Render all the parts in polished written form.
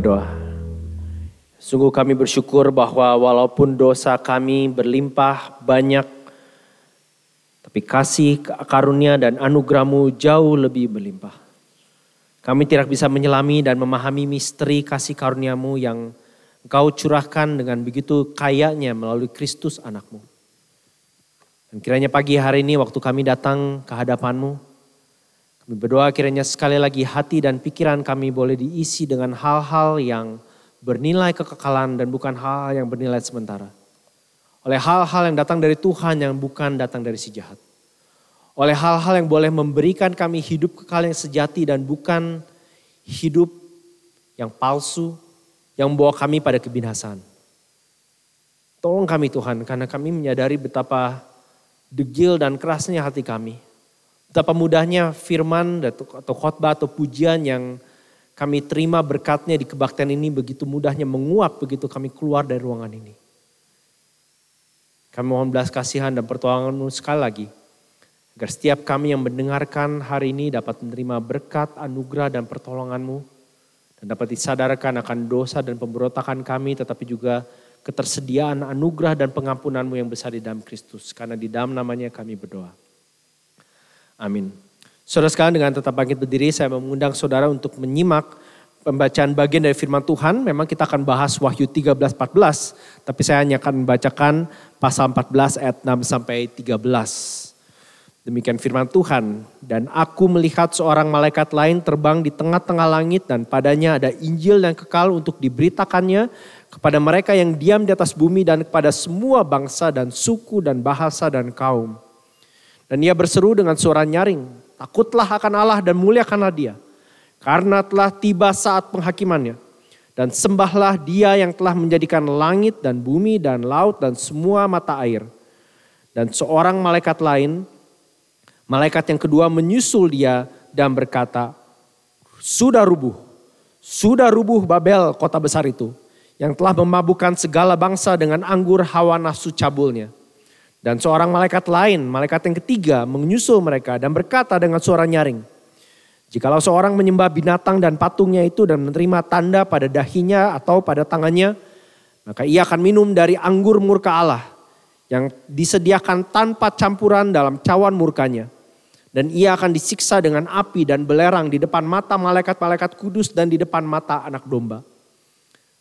Doa. Sungguh kami bersyukur bahwa walaupun dosa kami berlimpah banyak, tapi kasih, karunia dan anugerah-Mu jauh lebih berlimpah. Kami tidak bisa menyelami dan memahami misteri kasih karunia-Mu yang Engkau curahkan dengan begitu kayanya melalui Kristus anak-Mu. Dan kiranya pagi hari ini waktu kami datang ke hadapan-Mu, kami berdoa kiranya sekali lagi hati dan pikiran kami boleh diisi dengan hal-hal yang bernilai kekekalan dan bukan hal-hal yang bernilai sementara. Oleh hal-hal yang datang dari Tuhan yang bukan datang dari si jahat. Oleh hal-hal yang boleh memberikan kami hidup kekal yang sejati dan bukan hidup yang palsu yang membawa kami pada kebinasaan. Tolong kami Tuhan karena kami menyadari betapa degil dan kerasnya hati kami. Betapa mudahnya firman atau khotbah atau pujian yang kami terima berkatnya di kebaktian ini begitu mudahnya menguap begitu kami keluar dari ruangan ini. Kami mohon belas kasihan dan pertolongan-Mu sekali lagi. Agar setiap kami yang mendengarkan hari ini dapat menerima berkat, anugerah dan pertolongan-Mu. Dan dapat disadarkan akan dosa dan pemberontakan kami tetapi juga ketersediaan anugerah dan pengampunan-Mu yang besar di dalam Kristus. Karena di dalam namanya kami berdoa. Amin. Saudara sekalian dengan tetap bangkit berdiri saya mengundang saudara untuk menyimak pembacaan bagian dari firman Tuhan. Memang kita akan bahas Wahyu 13-14 tapi saya hanya akan membacakan pasal 14 ayat 6-13. Demikian firman Tuhan. Dan aku melihat seorang malaikat lain terbang di tengah-tengah langit dan padanya ada Injil yang kekal untuk diberitakannya kepada mereka yang diam di atas bumi dan kepada semua bangsa dan suku dan bahasa dan kaum. Dan ia berseru dengan suara nyaring, takutlah akan Allah dan muliakanlah Dia, karena telah tiba saat penghakimannya. Dan sembahlah Dia yang telah menjadikan langit dan bumi dan laut dan semua mata air. Dan seorang malaikat lain, malaikat yang kedua menyusul dia dan berkata, sudah rubuh Babel kota besar itu, yang telah memabukkan segala bangsa dengan anggur hawa nafsu cabulnya. Dan seorang malaikat lain, malaikat yang ketiga menyusul mereka dan berkata dengan suara nyaring. Jikalau seorang menyembah binatang dan patungnya itu dan menerima tanda pada dahinya atau pada tangannya. Maka ia akan minum dari anggur murka Allah yang disediakan tanpa campuran dalam cawan murkanya. Dan ia akan disiksa dengan api dan belerang di depan mata malaikat-malaikat kudus dan di depan mata anak domba.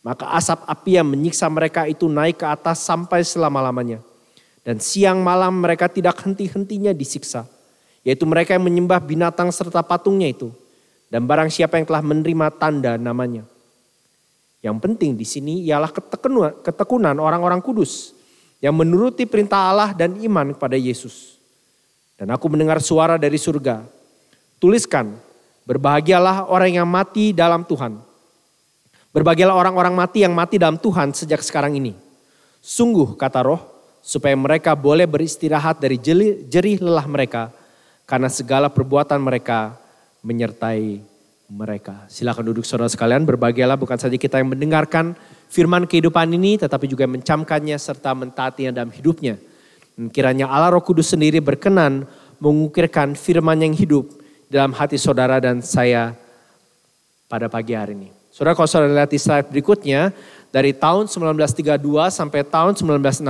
Maka asap api yang menyiksa mereka itu naik ke atas sampai selama-lamanya. Dan siang malam mereka tidak henti-hentinya disiksa. Yaitu mereka yang menyembah binatang serta patungnya itu. Dan barang siapa yang telah menerima tanda namanya. Yang penting di sini ialah ketekunan orang-orang kudus. Yang menuruti perintah Allah dan iman kepada Yesus. Dan aku mendengar suara dari surga. Tuliskan, berbahagialah orang yang mati dalam Tuhan. Berbahagialah orang-orang mati yang mati dalam Tuhan sejak sekarang ini. Sungguh kata Roh. Supaya mereka boleh beristirahat dari jerih lelah mereka. Karena segala perbuatan mereka menyertai mereka. Silakan duduk saudara sekalian. Berbahagialah bukan saja kita yang mendengarkan firman kehidupan ini. Tetapi juga mencamkannya serta mentaatinya dalam hidupnya. Dan kiranya Allah Roh Kudus sendiri berkenan mengukirkan firman yang hidup dalam hati saudara dan saya pada pagi hari ini. Saudara kalau saudara lihat di slide berikutnya. Dari tahun 1932 sampai tahun 1966,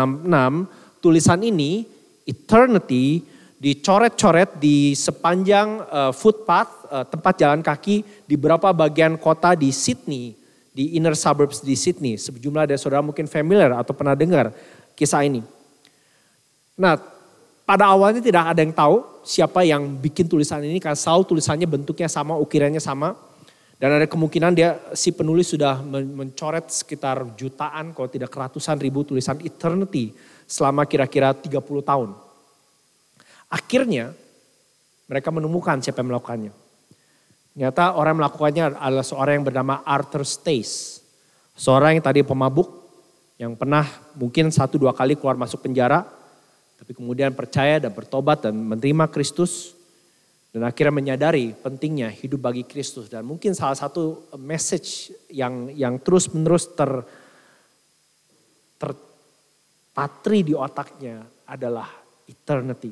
tulisan ini, eternity, dicoret-coret di sepanjang footpath, tempat jalan kaki di beberapa bagian kota di Sydney, di inner suburbs di Sydney. Sejumlah dari saudara mungkin familiar atau pernah dengar kisah ini. Nah, pada awalnya tidak ada yang tahu siapa yang bikin tulisan ini, karena selalu tulisannya bentuknya sama, ukirannya sama. Dan ada kemungkinan dia si penulis sudah mencoret sekitar jutaan kalau tidak ratusan ribu tulisan eternity selama kira-kira 30 tahun. Akhirnya mereka menemukan siapa yang melakukannya. Ternyata orang yang melakukannya adalah seorang yang bernama Arthur Stace. Seorang yang tadi pemabuk yang pernah mungkin 1-2 kali keluar masuk penjara. Tapi kemudian percaya dan bertobat dan menerima Kristus. Dan akhirnya menyadari pentingnya hidup bagi Kristus. Dan mungkin salah satu message yang terus-menerus terpatri di otaknya adalah eternity.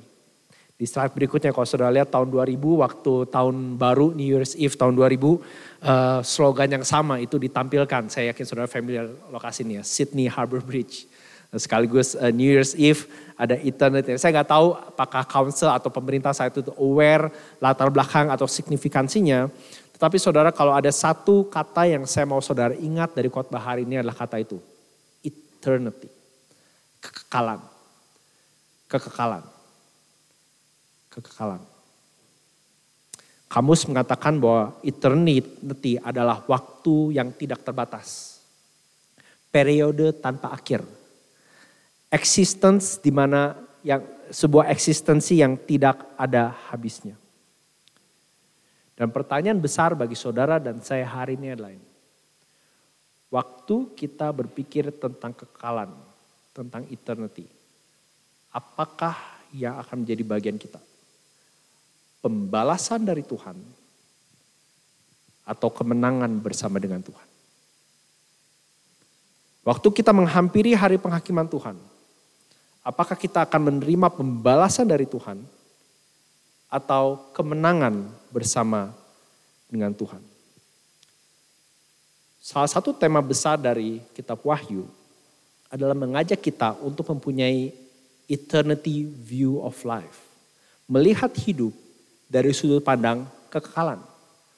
Di slide berikutnya kalau saudara lihat tahun 2000 waktu tahun baru New Year's Eve tahun 2000 slogan yang sama itu ditampilkan. Saya yakin saudara familiar lokasi ini ya, Sydney Harbour Bridge. Sekaligus New Year's Eve ada eternity. Saya gak tahu apakah council atau pemerintah saat itu aware latar belakang atau signifikansinya. Tetapi saudara kalau ada satu kata yang saya mau saudara ingat dari khotbah hari ini adalah kata itu. Eternity. Kekekalan. Kekekalan. Kekekalan. Kamus mengatakan bahwa eternity adalah waktu yang tidak terbatas. Periode tanpa akhir. Existence di mana yang sebuah eksistensi yang tidak ada habisnya. Dan pertanyaan besar bagi saudara dan saya hari ini adalah ini. Waktu kita berpikir tentang kekekalan, tentang eternity. Apakah yang akan menjadi bagian kita? Pembalasan dari Tuhan atau kemenangan bersama dengan Tuhan. Waktu kita menghampiri hari penghakiman Tuhan, apakah kita akan menerima pembalasan dari Tuhan atau kemenangan bersama dengan Tuhan? Salah satu tema besar dari kitab Wahyu adalah mengajak kita untuk mempunyai eternity view of life. Melihat hidup dari sudut pandang kekekalan.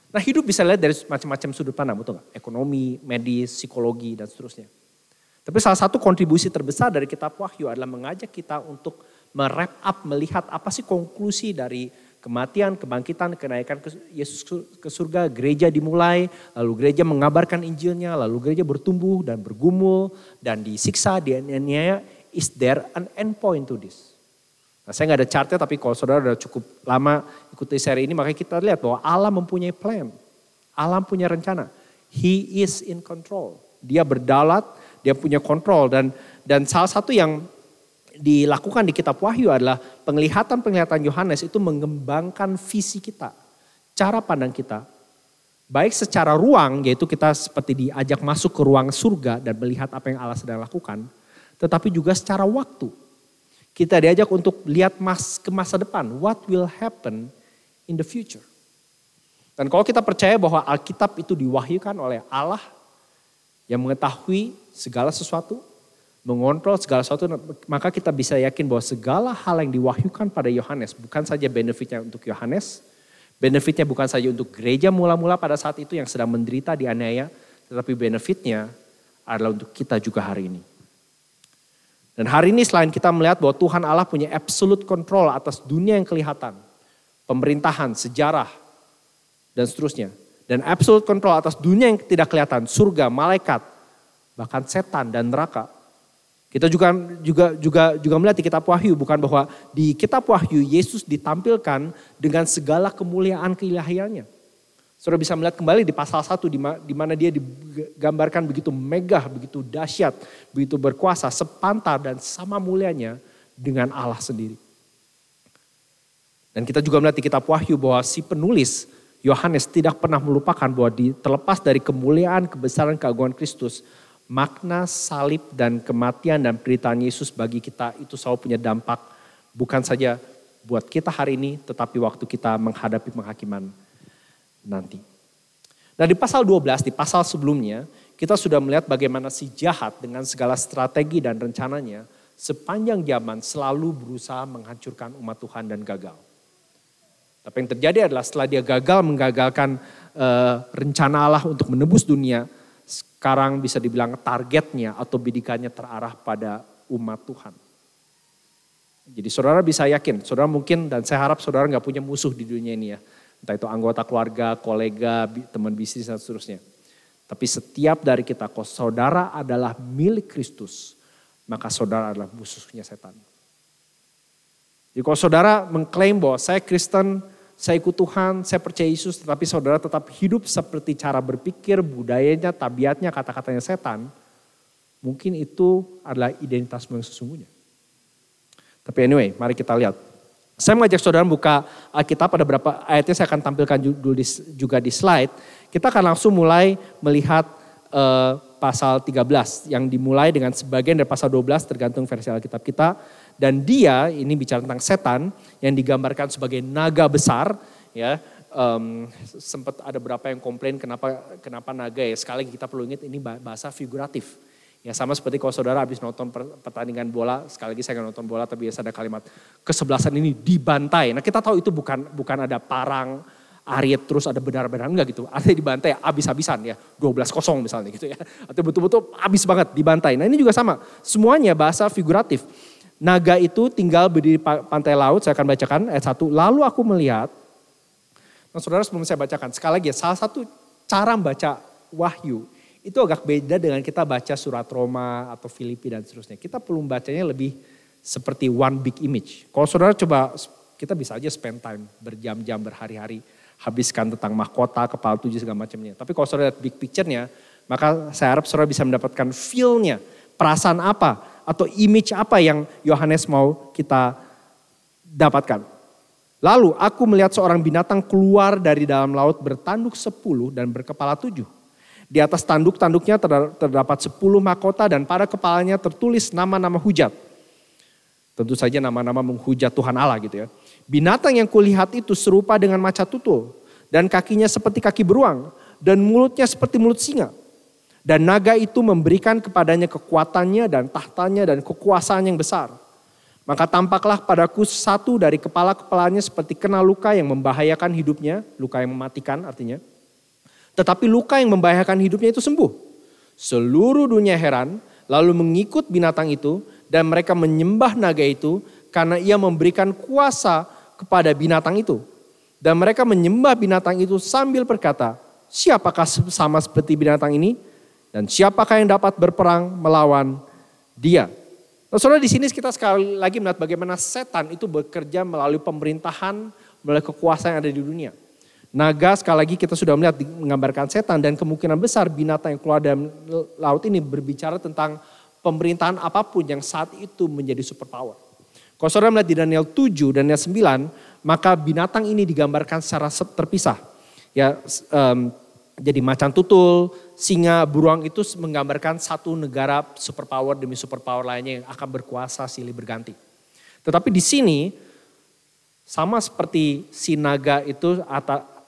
Nah, hidup bisa lihat dari macam-macam sudut pandang, betul gak? Ekonomi, medis, psikologi, dan seterusnya. Tapi salah satu kontribusi terbesar dari kitab Wahyu adalah mengajak kita untuk me-wrap up, melihat apa sih konklusi dari kematian, kebangkitan, kenaikan Yesus ke surga, gereja dimulai, lalu gereja mengabarkan Injilnya, lalu gereja bertumbuh dan bergumul, dan disiksa, dianiaya. Is there an end point to this? Nah, saya gak ada chartnya tapi kalau saudara sudah cukup lama ikuti seri ini makanya kita lihat bahwa Allah mempunyai plan. Allah punya rencana. He is in control. Dia berdaulat, dia punya kontrol. Dan salah satu yang dilakukan di kitab Wahyu adalah penglihatan-penglihatan Yohanes itu mengembangkan visi kita. Cara pandang kita. Baik secara ruang yaitu kita seperti diajak masuk ke ruang surga dan melihat apa yang Allah sedang lakukan. Tetapi juga secara waktu. Kita diajak untuk lihat ke masa depan. What will happen in the future. Dan kalau kita percaya bahwa Alkitab itu diwahyukan oleh Allah. Yang mengetahui segala sesuatu. Mengontrol segala sesuatu. Maka kita bisa yakin bahwa segala hal yang diwahyukan pada Yohanes. Bukan saja benefitnya untuk Yohanes. Benefitnya bukan saja untuk gereja mula-mula pada saat itu yang sedang menderita dianiaya. Tetapi benefitnya adalah untuk kita juga hari ini. Dan hari ini selain kita melihat bahwa Tuhan Allah punya absolute control atas dunia yang kelihatan. Pemerintahan, sejarah, dan seterusnya. Dan absolute control atas dunia yang tidak kelihatan. Surga, malaikat, bahkan setan dan neraka. Kita juga melihat di kitab Wahyu. Bukan bahwa di kitab Wahyu Yesus ditampilkan dengan segala kemuliaan keilahiannya. Saudara bisa melihat kembali di pasal 1 di mana dia digambarkan begitu megah, begitu dahsyat, begitu berkuasa, sepantar dan sama mulianya dengan Allah sendiri. Dan kita juga melihat di kitab Wahyu bahwa si penulis Yohanes tidak pernah melupakan bahwa terlepas dari kemuliaan, kebesaran, keagungan Kristus, makna salib dan kematian dan penderitaan Yesus bagi kita itu selalu punya dampak bukan saja buat kita hari ini tetapi waktu kita menghadapi penghakiman nanti. Nah di pasal 12, di pasal sebelumnya, kita sudah melihat bagaimana si jahat dengan segala strategi dan rencananya sepanjang zaman selalu berusaha menghancurkan umat Tuhan dan gagal. Tapi yang terjadi adalah setelah dia gagal menggagalkan rencana Allah untuk menebus dunia, sekarang bisa dibilang targetnya atau bidikannya terarah pada umat Tuhan. Jadi saudara bisa yakin, saudara mungkin dan saya harap saudara gak punya musuh di dunia ini ya. Entah itu anggota keluarga, kolega, teman bisnis dan seterusnya. Tapi setiap dari kita, kalau saudara adalah milik Kristus, maka saudara adalah musuhnya setan. Jadi kalau saudara mengklaim bahwa saya Kristen, saya ikut Tuhan, saya percaya Yesus, tetapi saudara tetap hidup seperti cara berpikir, budayanya, tabiatnya, kata-katanya setan, mungkin itu adalah identitasmu yang sesungguhnya. Tapi anyway, mari kita lihat. Saya mengajak saudara buka Alkitab pada beberapa ayatnya saya akan tampilkan juga di slide. Kita akan langsung mulai melihat pasal 13 yang dimulai dengan sebagian dari pasal 12 tergantung versi Alkitab kita. Dan dia ini bicara tentang setan yang digambarkan sebagai naga besar, ya. Sempat ada beberapa yang komplain kenapa naga ya. Sekali lagi kita perlu ingat ini bahasa figuratif. Ya sama seperti kalau saudara habis nonton pertandingan bola, sekali lagi saya gak nonton bola tapi biasa ada kalimat kesebelasan ini dibantai. Nah kita tahu itu bukan ada parang, arit terus ada benar-benar, enggak gitu. Artinya dibantai habis-habisan ya, 12-0 misalnya gitu ya. Atau betul-betul habis banget dibantai. Nah ini juga sama, semuanya bahasa figuratif. Naga itu tinggal berdiri pantai laut, saya akan bacakan ayat 1. Lalu aku melihat, nah, saudara sebelum saya bacakan, sekali lagi salah satu cara membaca Wahyu itu agak beda dengan kita baca surat Roma atau Filipi dan seterusnya. Kita perlu membacanya lebih seperti one big image. Kalau saudara coba, kita bisa aja spend time berjam-jam, berhari-hari, habiskan tentang mahkota, kepala tujuh segala macamnya. Tapi kalau saudara lihat big picture-nya, maka saya harap saudara bisa mendapatkan feel-nya, perasaan apa atau image apa yang Yohanes mau kita dapatkan. Lalu aku melihat seorang binatang keluar dari dalam laut bertanduk 10 dan berkepala 7. Di atas tanduk-tanduknya terdapat 10 mahkota dan pada kepalanya tertulis nama-nama hujat. Tentu saja nama-nama menghujat Tuhan Allah gitu ya. Binatang yang kulihat itu serupa dengan macan tutul dan kakinya seperti kaki beruang dan mulutnya seperti mulut singa. Dan naga itu memberikan kepadanya kekuatannya dan tahtanya dan kekuasaan yang besar. Maka tampaklah padaku satu dari kepala-kepalanya seperti kena luka yang membahayakan hidupnya. Luka yang mematikan artinya. Tetapi luka yang membahayakan hidupnya itu sembuh. Seluruh dunia heran lalu mengikut binatang itu. Dan mereka menyembah naga itu karena ia memberikan kuasa kepada binatang itu. Dan mereka menyembah binatang itu sambil berkata, siapakah sama seperti binatang ini? Dan siapakah yang dapat berperang melawan dia? Nah, saudara di sini kita sekali lagi melihat bagaimana setan itu bekerja melalui pemerintahan, melalui kekuasaan yang ada di dunia. Naga sekali lagi kita sudah melihat menggambarkan setan dan kemungkinan besar binatang yang keluar dari laut ini berbicara tentang pemerintahan apapun yang saat itu menjadi superpower. Kalau saudara melihat di Daniel 7, Daniel 9, maka binatang ini digambarkan secara terpisah. Ya, jadi macan tutul, singa, beruang itu menggambarkan satu negara superpower demi superpower lainnya yang akan berkuasa silih berganti. Tetapi di sini sama seperti si naga itu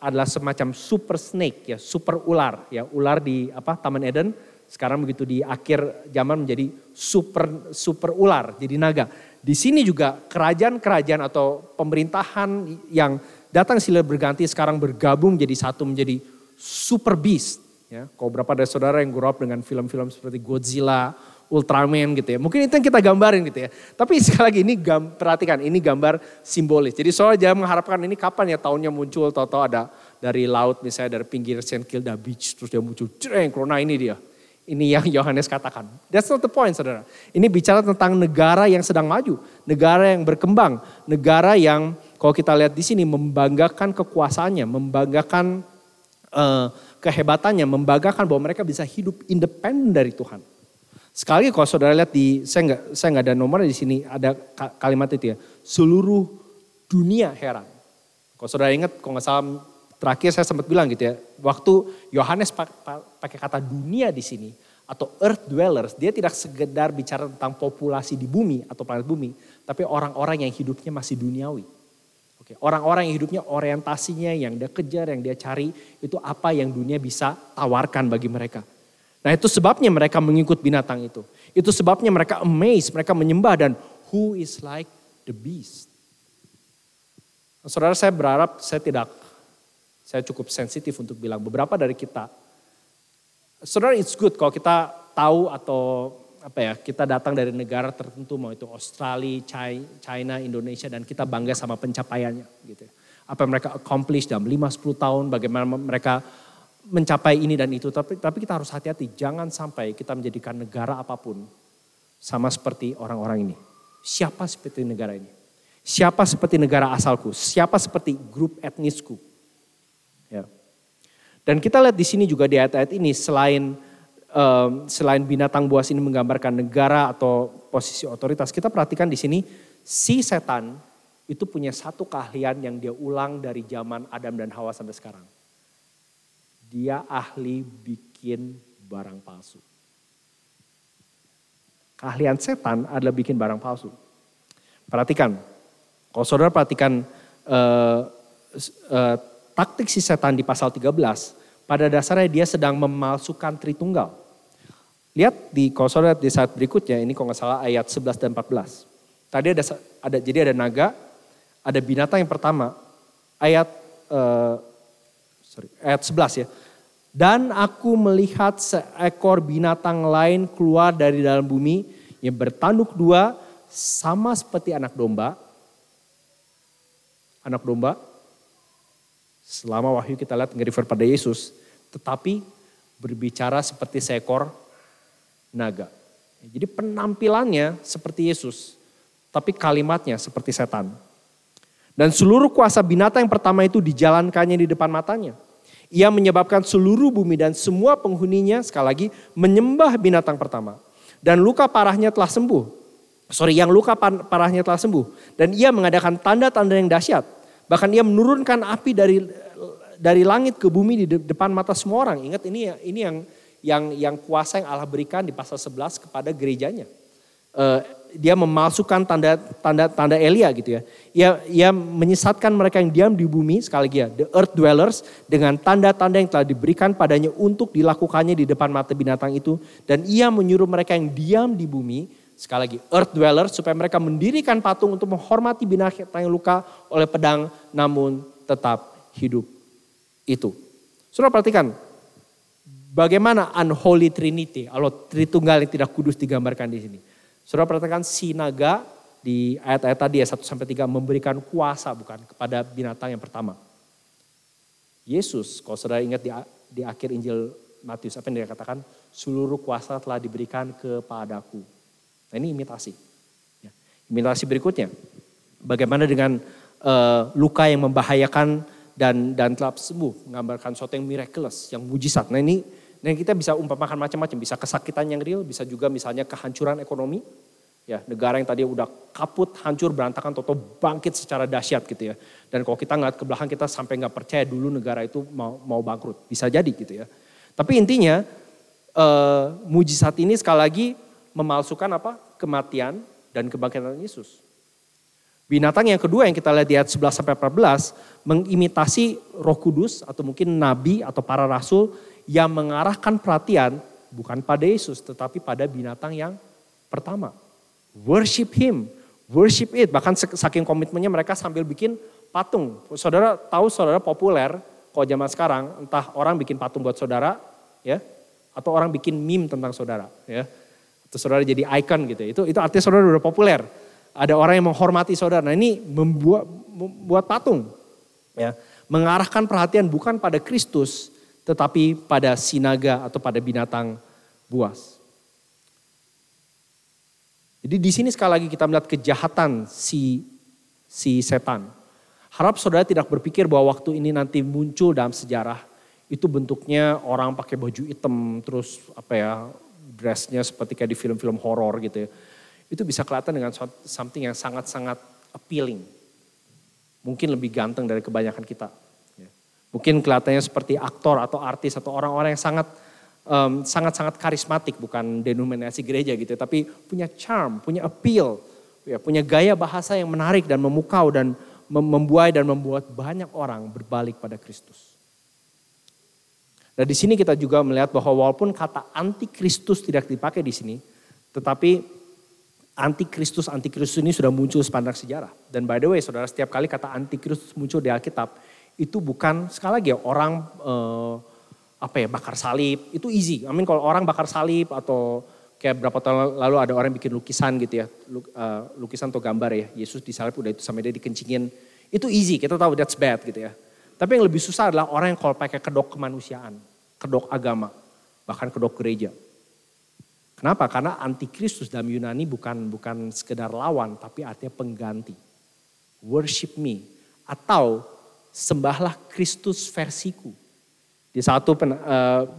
adalah semacam super snake ya, super ular ya, ular di Taman Eden sekarang begitu di akhir zaman menjadi super ular jadi naga. Di sini juga kerajaan-kerajaan atau pemerintahan yang datang silih berganti sekarang bergabung jadi satu menjadi super beast ya. Kalau berapa dari saudara yang grow up dengan film-film seperti Godzilla, Ultraman gitu ya. Mungkin itu yang kita gambarin gitu ya. Tapi sekali lagi ini perhatikan ini gambar simbolis. Jadi saudara jangan mengharapkan ini kapan ya tahunnya muncul tahu-tahu ada dari laut misalnya dari pinggir St. Kilda Beach terus dia muncul jreng corona ini dia. Ini yang Yohanes katakan. That's not the point saudara. Ini bicara tentang negara yang sedang maju, negara yang berkembang, negara yang kalau kita lihat di sini membanggakan kekuasaannya, membanggakan kehebatannya, membanggakan bahwa mereka bisa hidup independen dari Tuhan. Sekali lagi kalau saudara lihat di, saya nggak ada nomornya di sini, ada kalimat itu ya, seluruh dunia heran. Kalau saudara ingat, kalau nggak salah terakhir saya sempat bilang gitu ya, waktu Yohanes pakai kata dunia di sini atau earth dwellers, dia tidak sekedar bicara tentang populasi di bumi atau planet bumi, tapi orang-orang yang hidupnya masih duniawi. Orang-orang yang hidupnya orientasinya yang dia kejar, yang dia cari itu apa yang dunia bisa tawarkan bagi mereka. Nah itu sebabnya mereka mengikut binatang itu. Itu sebabnya mereka amazed, mereka menyembah dan who is like the beast. Nah, saudara saya berharap saya cukup sensitif untuk bilang beberapa dari kita. Saudara it's good kalau kita tahu atau kita datang dari negara tertentu mau itu Australia, China, Indonesia dan kita bangga sama pencapaiannya gitu. Apa yang mereka accomplish dalam 5-10 tahun, bagaimana mereka mencapai ini dan itu. Tapi kita harus hati-hati, jangan sampai kita menjadikan negara apapun sama seperti orang-orang ini. Siapa seperti negara ini? Siapa seperti negara asalku? Siapa seperti grup etnisku? Ya. Dan kita lihat di sini juga di ayat-ayat ini selain binatang buas ini menggambarkan negara atau posisi otoritas, kita perhatikan di sini si setan itu punya satu keahlian yang dia ulang dari zaman Adam dan Hawa sampai sekarang. Dia ahli bikin barang palsu. keahlian setan adalah bikin barang palsu. Perhatikan, kalau saudara perhatikan taktik si setan di pasal 13, pada dasarnya dia sedang memalsukan Tritunggal. Lihat di kalau saudara di saat berikutnya, ini kalau gak salah ayat 11 dan 14. Tadi ada naga, ada binatang yang pertama, ayat 11 ya. Dan aku melihat seekor binatang lain keluar dari dalam bumi yang bertanduk dua sama seperti anak domba. Anak domba, selama Wahyu kita lihat nge-refer pada Yesus, tetapi berbicara seperti seekor naga. Jadi penampilannya seperti Yesus, tapi kalimatnya seperti setan. Dan seluruh kuasa binatang yang pertama itu dijalankannya di depan matanya. Ia menyebabkan seluruh bumi dan semua penghuninya sekali lagi menyembah binatang pertama. Dan yang luka parahnya telah sembuh. Dan ia mengadakan tanda-tanda yang dahsyat. Bahkan ia menurunkan api dari langit ke bumi di depan mata semua orang. Ingat ini yang kuasa yang Allah berikan di pasal 11 kepada gerejanya. Dia memalsukan tanda Elia gitu ya. Ia menyesatkan mereka yang diam di bumi, sekali lagi ya, the earth dwellers, dengan tanda-tanda yang telah diberikan padanya untuk dilakukannya di depan mata binatang itu. Dan ia menyuruh mereka yang diam di bumi, sekali lagi earth dwellers, supaya mereka mendirikan patung untuk menghormati binatang yang luka oleh pedang namun tetap hidup itu. Saudara perhatikan bagaimana unholy trinity atau Tritunggal yang tidak kudus digambarkan di sini. Saudara perhatikan si naga di ayat-ayat tadi ya 1-3 memberikan kuasa bukan kepada binatang yang pertama. Yesus, kalau saudara ingat di akhir Injil Matius apa yang dia katakan, seluruh kuasa telah diberikan kepadaku. Nah ini imitasi. Ya, imitasi berikutnya, bagaimana dengan luka yang membahayakan dan telah sembuh, menggambarkan sesuatu yang miraculous, yang mujizat. Nah ini. Dan kita bisa umpamakan macam-macam, bisa kesakitan yang real, bisa juga misalnya kehancuran ekonomi. Ya, negara yang tadi udah kaput, hancur, berantakan, toto bangkit secara dahsyat gitu ya. Dan kalau kita ngeliat ke belakang kita sampai gak percaya dulu negara itu mau bangkrut. Bisa jadi gitu ya. Tapi intinya mujizat ini sekali lagi memalsukan apa? Kematian dan kebangkitan Yesus. Binatang yang kedua yang kita lihat di ayat 11-14 mengimitasi Roh Kudus atau mungkin nabi atau para rasul yang mengarahkan perhatian bukan pada Yesus tetapi pada binatang yang pertama. Worship him, worship it. Bahkan saking komitmennya mereka sambil bikin patung. Saudara tahu saudara populer kalau zaman sekarang entah orang bikin patung buat saudara ya atau orang bikin meme tentang saudara ya. Atau saudara jadi icon gitu. Itu artinya saudara udah populer. Ada orang yang menghormati saudara. Nah ini membuat patung ya, mengarahkan perhatian bukan pada Kristus tetapi pada si naga atau pada binatang buas. Jadi di sini sekali lagi kita melihat kejahatan si setan. Harap saudara tidak berpikir bahwa waktu ini nanti muncul dalam sejarah itu bentuknya orang pakai baju hitam terus dressnya seperti kayak di film-film horor gitu ya. Itu bisa kelihatan dengan something yang sangat-sangat appealing. Mungkin lebih ganteng dari kebanyakan kita. Mungkin kelihatannya seperti aktor atau artis atau orang-orang yang sangat-sangat karismatik, bukan denominasi gereja gitu, tapi punya charm, punya appeal, ya, punya gaya bahasa yang menarik dan memukau dan membuai dan membuat banyak orang berbalik pada Kristus. Nah di sini kita juga melihat bahwa walaupun kata antikristus tidak dipakai di sini, tetapi antikristus ini sudah muncul sepanjang sejarah. Dan by the way saudara, setiap kali kata antikristus muncul di Alkitab, itu bukan sekali lagi orang bakar salib, itu easy. I mean kalau orang bakar salib atau kayak berapa tahun lalu ada orang bikin lukisan gitu ya, lukisan atau gambar ya, Yesus disalib udah itu sampai dia dikencingin, itu easy, kita tahu that's bad gitu ya. Tapi yang lebih susah adalah orang yang kalau pakai kedok kemanusiaan, kedok agama, bahkan kedok gereja. Kenapa? Karena antikristus dalam Yunani bukan sekedar lawan, tapi artinya pengganti. Worship me atau sembahlah Kristus versiku. Di satu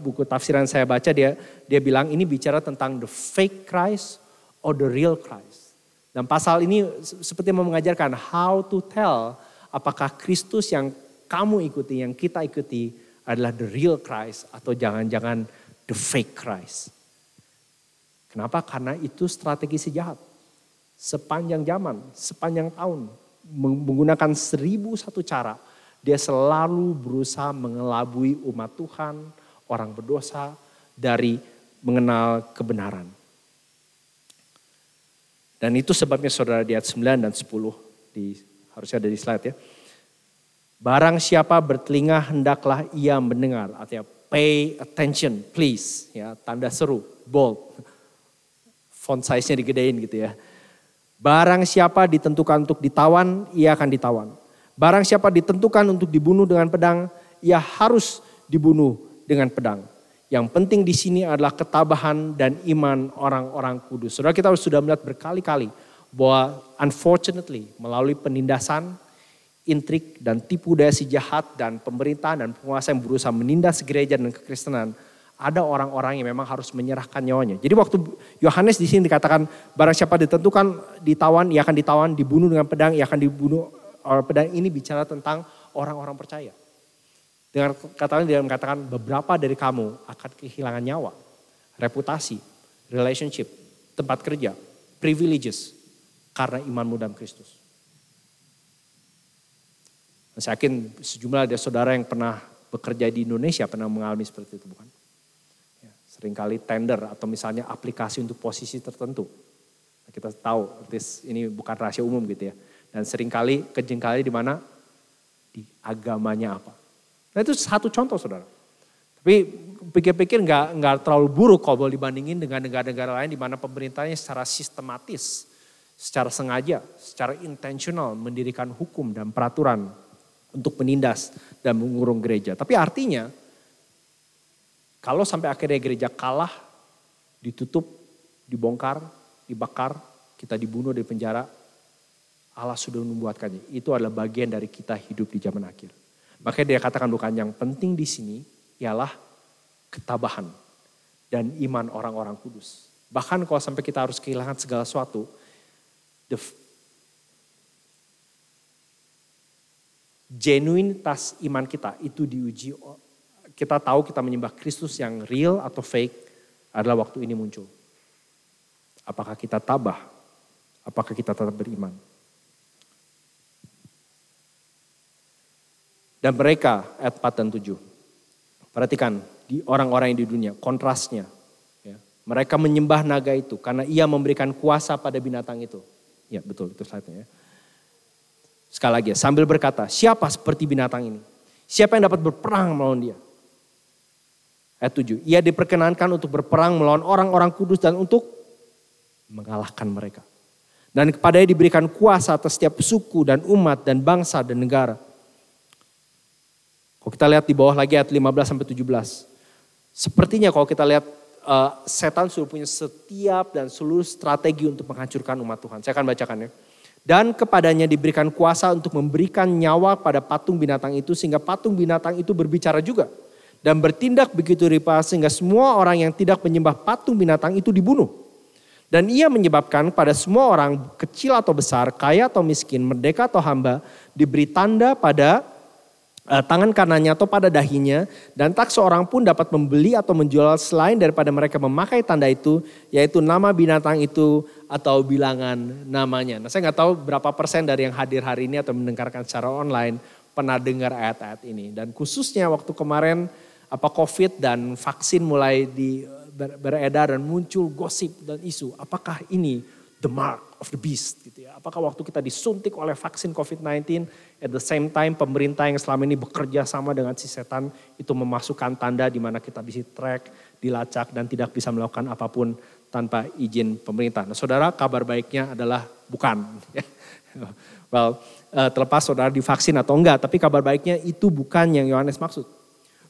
buku tafsiran saya baca dia bilang ini bicara tentang the fake Christ or the real Christ. Dan pasal ini seperti mau mengajarkan how to tell apakah Kristus yang kamu ikuti, yang kita ikuti adalah the real Christ atau jangan-jangan the fake Christ. Kenapa? Karena itu strategi sejahat. Sepanjang zaman, sepanjang tahun, menggunakan 1001 cara, dia selalu berusaha mengelabui umat Tuhan, orang berdosa, dari mengenal kebenaran. Dan itu sebabnya saudara di ayat 9 dan 10, harusnya ada di slide ya. Barang siapa bertelinga hendaklah ia mendengar, artinya pay attention please, ya, tanda seru, bold. Font size-nya digedein gitu ya. Barang siapa ditentukan untuk ditawan, ia akan ditawan. Barang siapa ditentukan untuk dibunuh dengan pedang, ia harus dibunuh dengan pedang. Yang penting di sini adalah ketabahan dan iman orang-orang kudus. Saudara, kita sudah melihat berkali-kali bahwa unfortunately melalui penindasan, intrik dan tipu daya si jahat dan pemerintahan dan penguasa yang berusaha menindas gereja dan kekristenan, ada orang-orang yang memang harus menyerahkan nyawanya. Jadi waktu Yohanes di sini dikatakan barang siapa ditentukan ditawan, ia akan ditawan, dibunuh dengan pedang, ia akan dibunuh oleh pedang, ini bicara tentang orang-orang percaya. Dengan katanya dia mengatakan beberapa dari kamu akan kehilangan nyawa, reputasi, relationship, tempat kerja, privileges karena imanmu dalam Kristus. Saya yakin sejumlah ada saudara yang pernah bekerja di Indonesia pernah mengalami seperti itu, bukan? Ya, seringkali tender atau misalnya aplikasi untuk posisi tertentu. Kita tahu ini bukan rahasia umum gitu ya. Dan seringkali kejengkali di mana? Di agamanya apa. Nah itu satu contoh saudara. Tapi pikir-pikir gak terlalu buruk kalau dibandingin dengan negara-negara lain di mana pemerintahnya secara sistematis, secara sengaja, secara intensional mendirikan hukum dan peraturan untuk menindas dan mengurung gereja. Tapi artinya kalau sampai akhirnya gereja kalah, ditutup, dibongkar, dibakar, kita dibunuh di penjara, Allah sudah membuatkannya. Itu adalah bagian dari kita hidup di zaman akhir. Makanya dia katakan bukan yang penting di sini ialah ketabahan dan iman orang-orang kudus. Bahkan kalau sampai kita harus kehilangan segala sesuatu, genuinitas iman kita itu diuji. Kita tahu kita menyembah Kristus yang real atau fake adalah waktu ini muncul. Apakah kita tabah? Apakah kita tetap beriman? Dan mereka ayat 4 dan 7. Perhatikan di orang-orang yang di dunia kontrasnya. Ya. Mereka menyembah naga itu karena ia memberikan kuasa pada binatang itu. Ya betul itu slide-nya ya. Sekali lagi sambil berkata, siapa seperti binatang ini? Siapa yang dapat berperang melawan dia? Ayat 7. Ia diperkenankan untuk berperang melawan orang-orang kudus dan untuk mengalahkan mereka. Dan kepadanya diberikan kuasa atas setiap suku dan umat dan bangsa dan negara. Kalau kita lihat di bawah lagi ayat 15-17. Sepertinya kalau kita lihat setan sudah punya setiap dan seluruh strategi untuk menghancurkan umat Tuhan. Saya akan bacakan ya. Dan kepadanya diberikan kuasa untuk memberikan nyawa pada patung binatang itu sehingga patung binatang itu berbicara juga. Dan bertindak begitu rupa sehingga semua orang yang tidak menyembah patung binatang itu dibunuh. Dan ia menyebabkan pada semua orang kecil atau besar, kaya atau miskin, merdeka atau hamba diberi tanda pada tangan kanannya atau pada dahinya, dan tak seorang pun dapat membeli atau menjual selain daripada mereka memakai tanda itu, yaitu nama binatang itu atau bilangan namanya. Nah, saya gak tahu berapa persen dari yang hadir hari ini atau mendengarkan secara online pernah dengar ayat-ayat ini. Dan khususnya waktu kemarin COVID dan vaksin mulai beredar dan muncul gosip dan isu, apakah ini the mark of the beast gitu ya. Apakah waktu kita disuntik oleh vaksin COVID-19 at the same time pemerintah yang selama ini bekerja sama dengan si setan itu memasukkan tanda di mana kita bisa track, dilacak dan tidak bisa melakukan apapun tanpa izin pemerintah. Nah, saudara, kabar baiknya adalah bukan. Well, terlepas saudara divaksin atau enggak, tapi kabar baiknya itu bukan yang Yohanes maksud.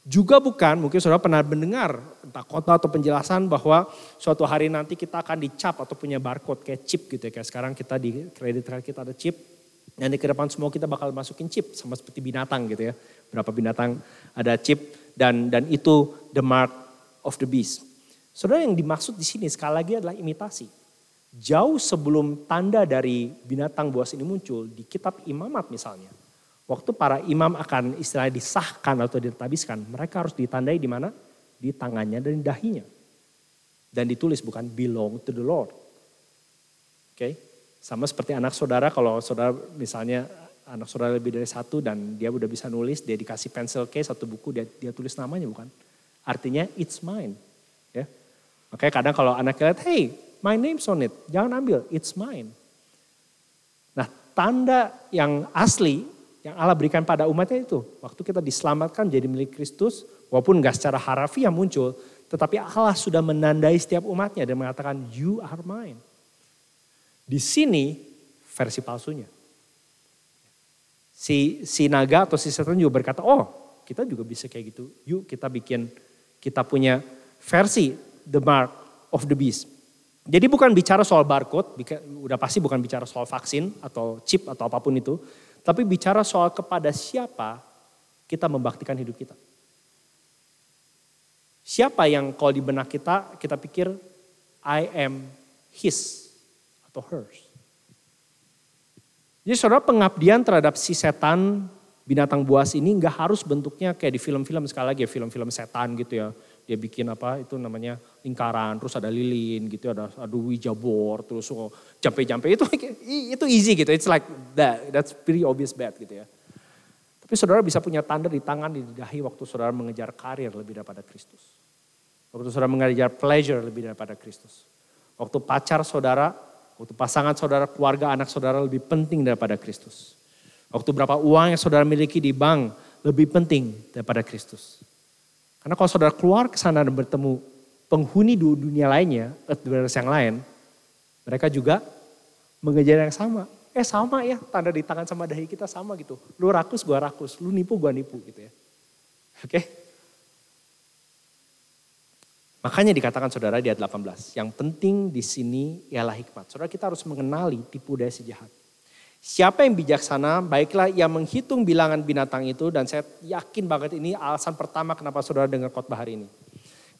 Juga bukan, mungkin saudara pernah mendengar entah kota atau penjelasan bahwa suatu hari nanti kita akan dicap atau punya barcode kayak chip gitu ya. Kayak sekarang kita di kredit card kita ada chip. Dan di kedepan semua kita bakal masukin chip sama seperti binatang gitu ya. Berapa binatang ada chip dan itu the mark of the beast. Saudara yang dimaksud di sini sekali lagi adalah imitasi. Jauh sebelum tanda dari binatang buas ini muncul di kitab Imamat misalnya. Waktu para imam akan istilahnya disahkan atau ditabiskan, mereka harus ditandai di mana? Di tangannya dan dahinya. Dan ditulis bukan belong to the Lord. Oke? Sama seperti anak saudara, kalau saudara misalnya anak saudara lebih dari satu dan dia udah bisa nulis, dia dikasih pensil case satu buku, dia tulis namanya bukan. Artinya it's mine. Ya. Makanya kadang kalau anaknya lihat, hey my name's on it, jangan ambil, it's mine. Nah tanda yang asli, yang Allah berikan pada umatnya itu, waktu kita diselamatkan jadi milik Kristus, walaupun gak secara harafiah muncul, tetapi Allah sudah menandai setiap umatnya dan mengatakan you are mine. Di sini versi palsunya. Si naga atau si setan juga berkata, oh kita juga bisa kayak gitu. Yuk kita bikin, kita punya versi the mark of the beast. Jadi bukan bicara soal barcode, udah pasti bukan bicara soal vaksin atau chip atau apapun itu. Tapi bicara soal kepada siapa kita membaktikan hidup kita. Siapa yang kalau di benak kita pikir I am his atau hers. Jadi saudara, pengabdian terhadap si setan binatang buas ini gak harus bentuknya kayak di film-film, sekali lagi ya, film-film setan gitu ya. Dia bikin apa itu namanya lingkaran, terus ada lilin gitu, ada wijabor, terus jampe-jampe itu easy gitu, it's like that's pretty obvious bad gitu ya. Tapi saudara bisa punya tanda di tangan, di dahi waktu saudara mengejar karir lebih daripada Kristus. Waktu saudara mengejar pleasure lebih daripada Kristus. Waktu pacar saudara, waktu pasangan saudara, keluarga, anak saudara lebih penting daripada Kristus. Waktu berapa uang yang saudara miliki di bank lebih penting daripada Kristus. Karena kalau saudara keluar ke sana dan bertemu penghuni dunia lainnya, adversaries yang lain, mereka juga mengejar yang sama. Sama ya, tanda di tangan sama dahi kita sama gitu. Lu rakus, gua rakus. Lu nipu, gua nipu gitu ya. Oke. Makanya dikatakan saudara di ayat 18. Yang penting di sini ialah hikmat. Saudara, kita harus mengenali tipu daya si jahat. Siapa yang bijaksana, baiklah ia menghitung bilangan binatang itu. Dan saya yakin banget ini alasan pertama kenapa saudara dengar khotbah hari ini.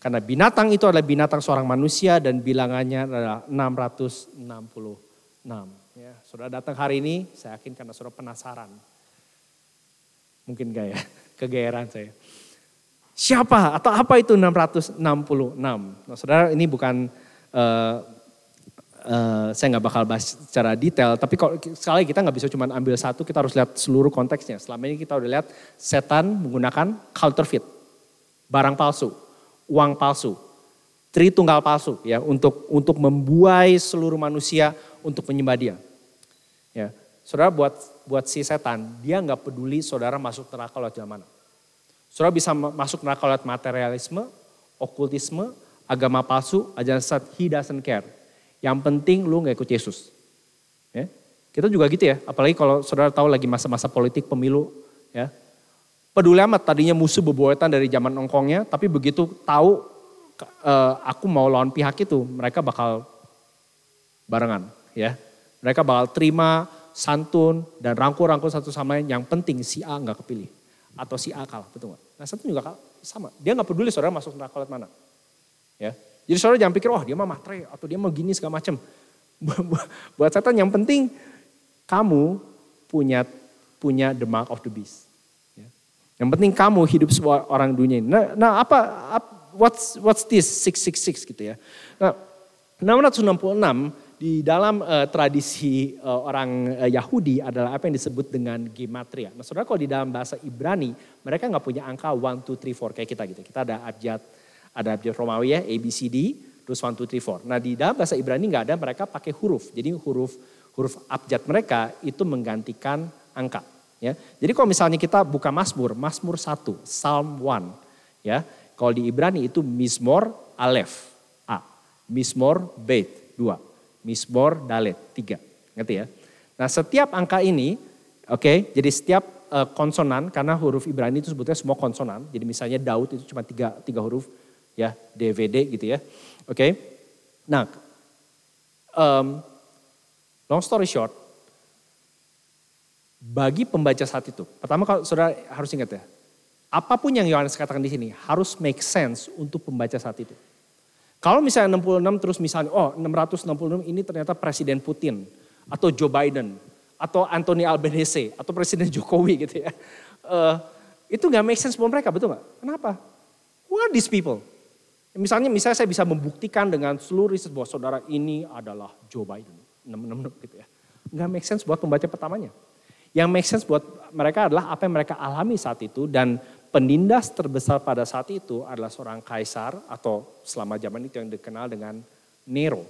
Karena binatang itu adalah binatang seorang manusia dan bilangannya adalah 666. Ya, saudara datang hari ini, saya yakin karena saudara penasaran. Mungkin gak ya, kegeeran saya. Siapa atau apa itu 666? Nah saudara, ini bukan, saya gak bakal bahas secara detail. Tapi kalau sekali kita gak bisa cuma ambil satu, kita harus lihat seluruh konteksnya. Selama ini kita udah lihat setan menggunakan counterfeit. Barang palsu, uang palsu, Tritunggal palsu ya, untuk membuai seluruh manusia untuk menyembah dia. Ya, saudara, buat si setan, dia nggak peduli saudara masuk neraka lewat jalan mana. Saudara bisa masuk neraka lewat materialisme, okultisme, agama palsu, ajaran sesat, he doesn't care. Yang penting lu nggak ikut Yesus. Ya, kita juga gitu ya, apalagi kalau saudara tahu lagi masa-masa politik pemilu ya. Peduli amat, tadinya musuh beboetan dari zaman nongkongnya, tapi begitu tahu aku mau lawan pihak itu, mereka bakal barengan ya. Mereka bakal terima santun dan rangkul-rangkul satu sama lain. Yang penting si A gak kepilih atau si A kalah, betul gak? Nah satu juga kalah, sama. Dia gak peduli saudara masuk neraka lewat mana ya. Jadi saudara jangan pikir wah dia mah matre atau dia mah gini segala macam. Buat setan yang penting kamu punya the mark of the beast ya. Yang penting kamu hidup sebuah orang dunia ini. Nah apa What's this 666 gitu ya. Nah, 666 di dalam tradisi orang Yahudi adalah apa yang disebut dengan Gematria. Nah saudara, kalau di dalam bahasa Ibrani mereka gak punya angka 1, 2, 3, 4 kayak kita gitu. Kita ada abjad Romawi ya, A, B, C, D, terus 1, 2, 3, 4. Nah di dalam bahasa Ibrani gak ada, mereka pakai huruf. Jadi huruf abjad mereka itu menggantikan angka ya. Jadi kalau misalnya kita buka Mazmur 1, Psalm 1 ya. Kalau di Ibrani itu Mizmor Alef A, Mizmor Beit 2, Mizmor Dalet 3, ngerti ya? Nah setiap angka ini, oke, jadi setiap konsonan, karena huruf Ibrani itu sebetulnya semua konsonan. Jadi misalnya Daud itu cuma 3 huruf, ya DVD gitu ya, oke. Nah, long story short, bagi pembaca saat itu, pertama kalau saudara harus ingat ya. Apapun yang Yohanes katakan di sini harus make sense untuk pembaca saat itu. Kalau misalnya 66 terus misalnya 666 ini ternyata Presiden Putin atau Joe Biden atau Anthony Albanese atau Presiden Jokowi gitu ya. Itu gak make sense buat mereka, betul gak? Kenapa? Who are these people? Misalnya saya bisa membuktikan dengan seluruh riset bahwa saudara ini adalah Joe Biden. 666 gitu ya. Nggak make sense buat pembaca pertamanya. Yang make sense buat mereka adalah apa yang mereka alami saat itu. Dan penindas terbesar pada saat itu adalah seorang kaisar atau selama zaman itu yang dikenal dengan Nero.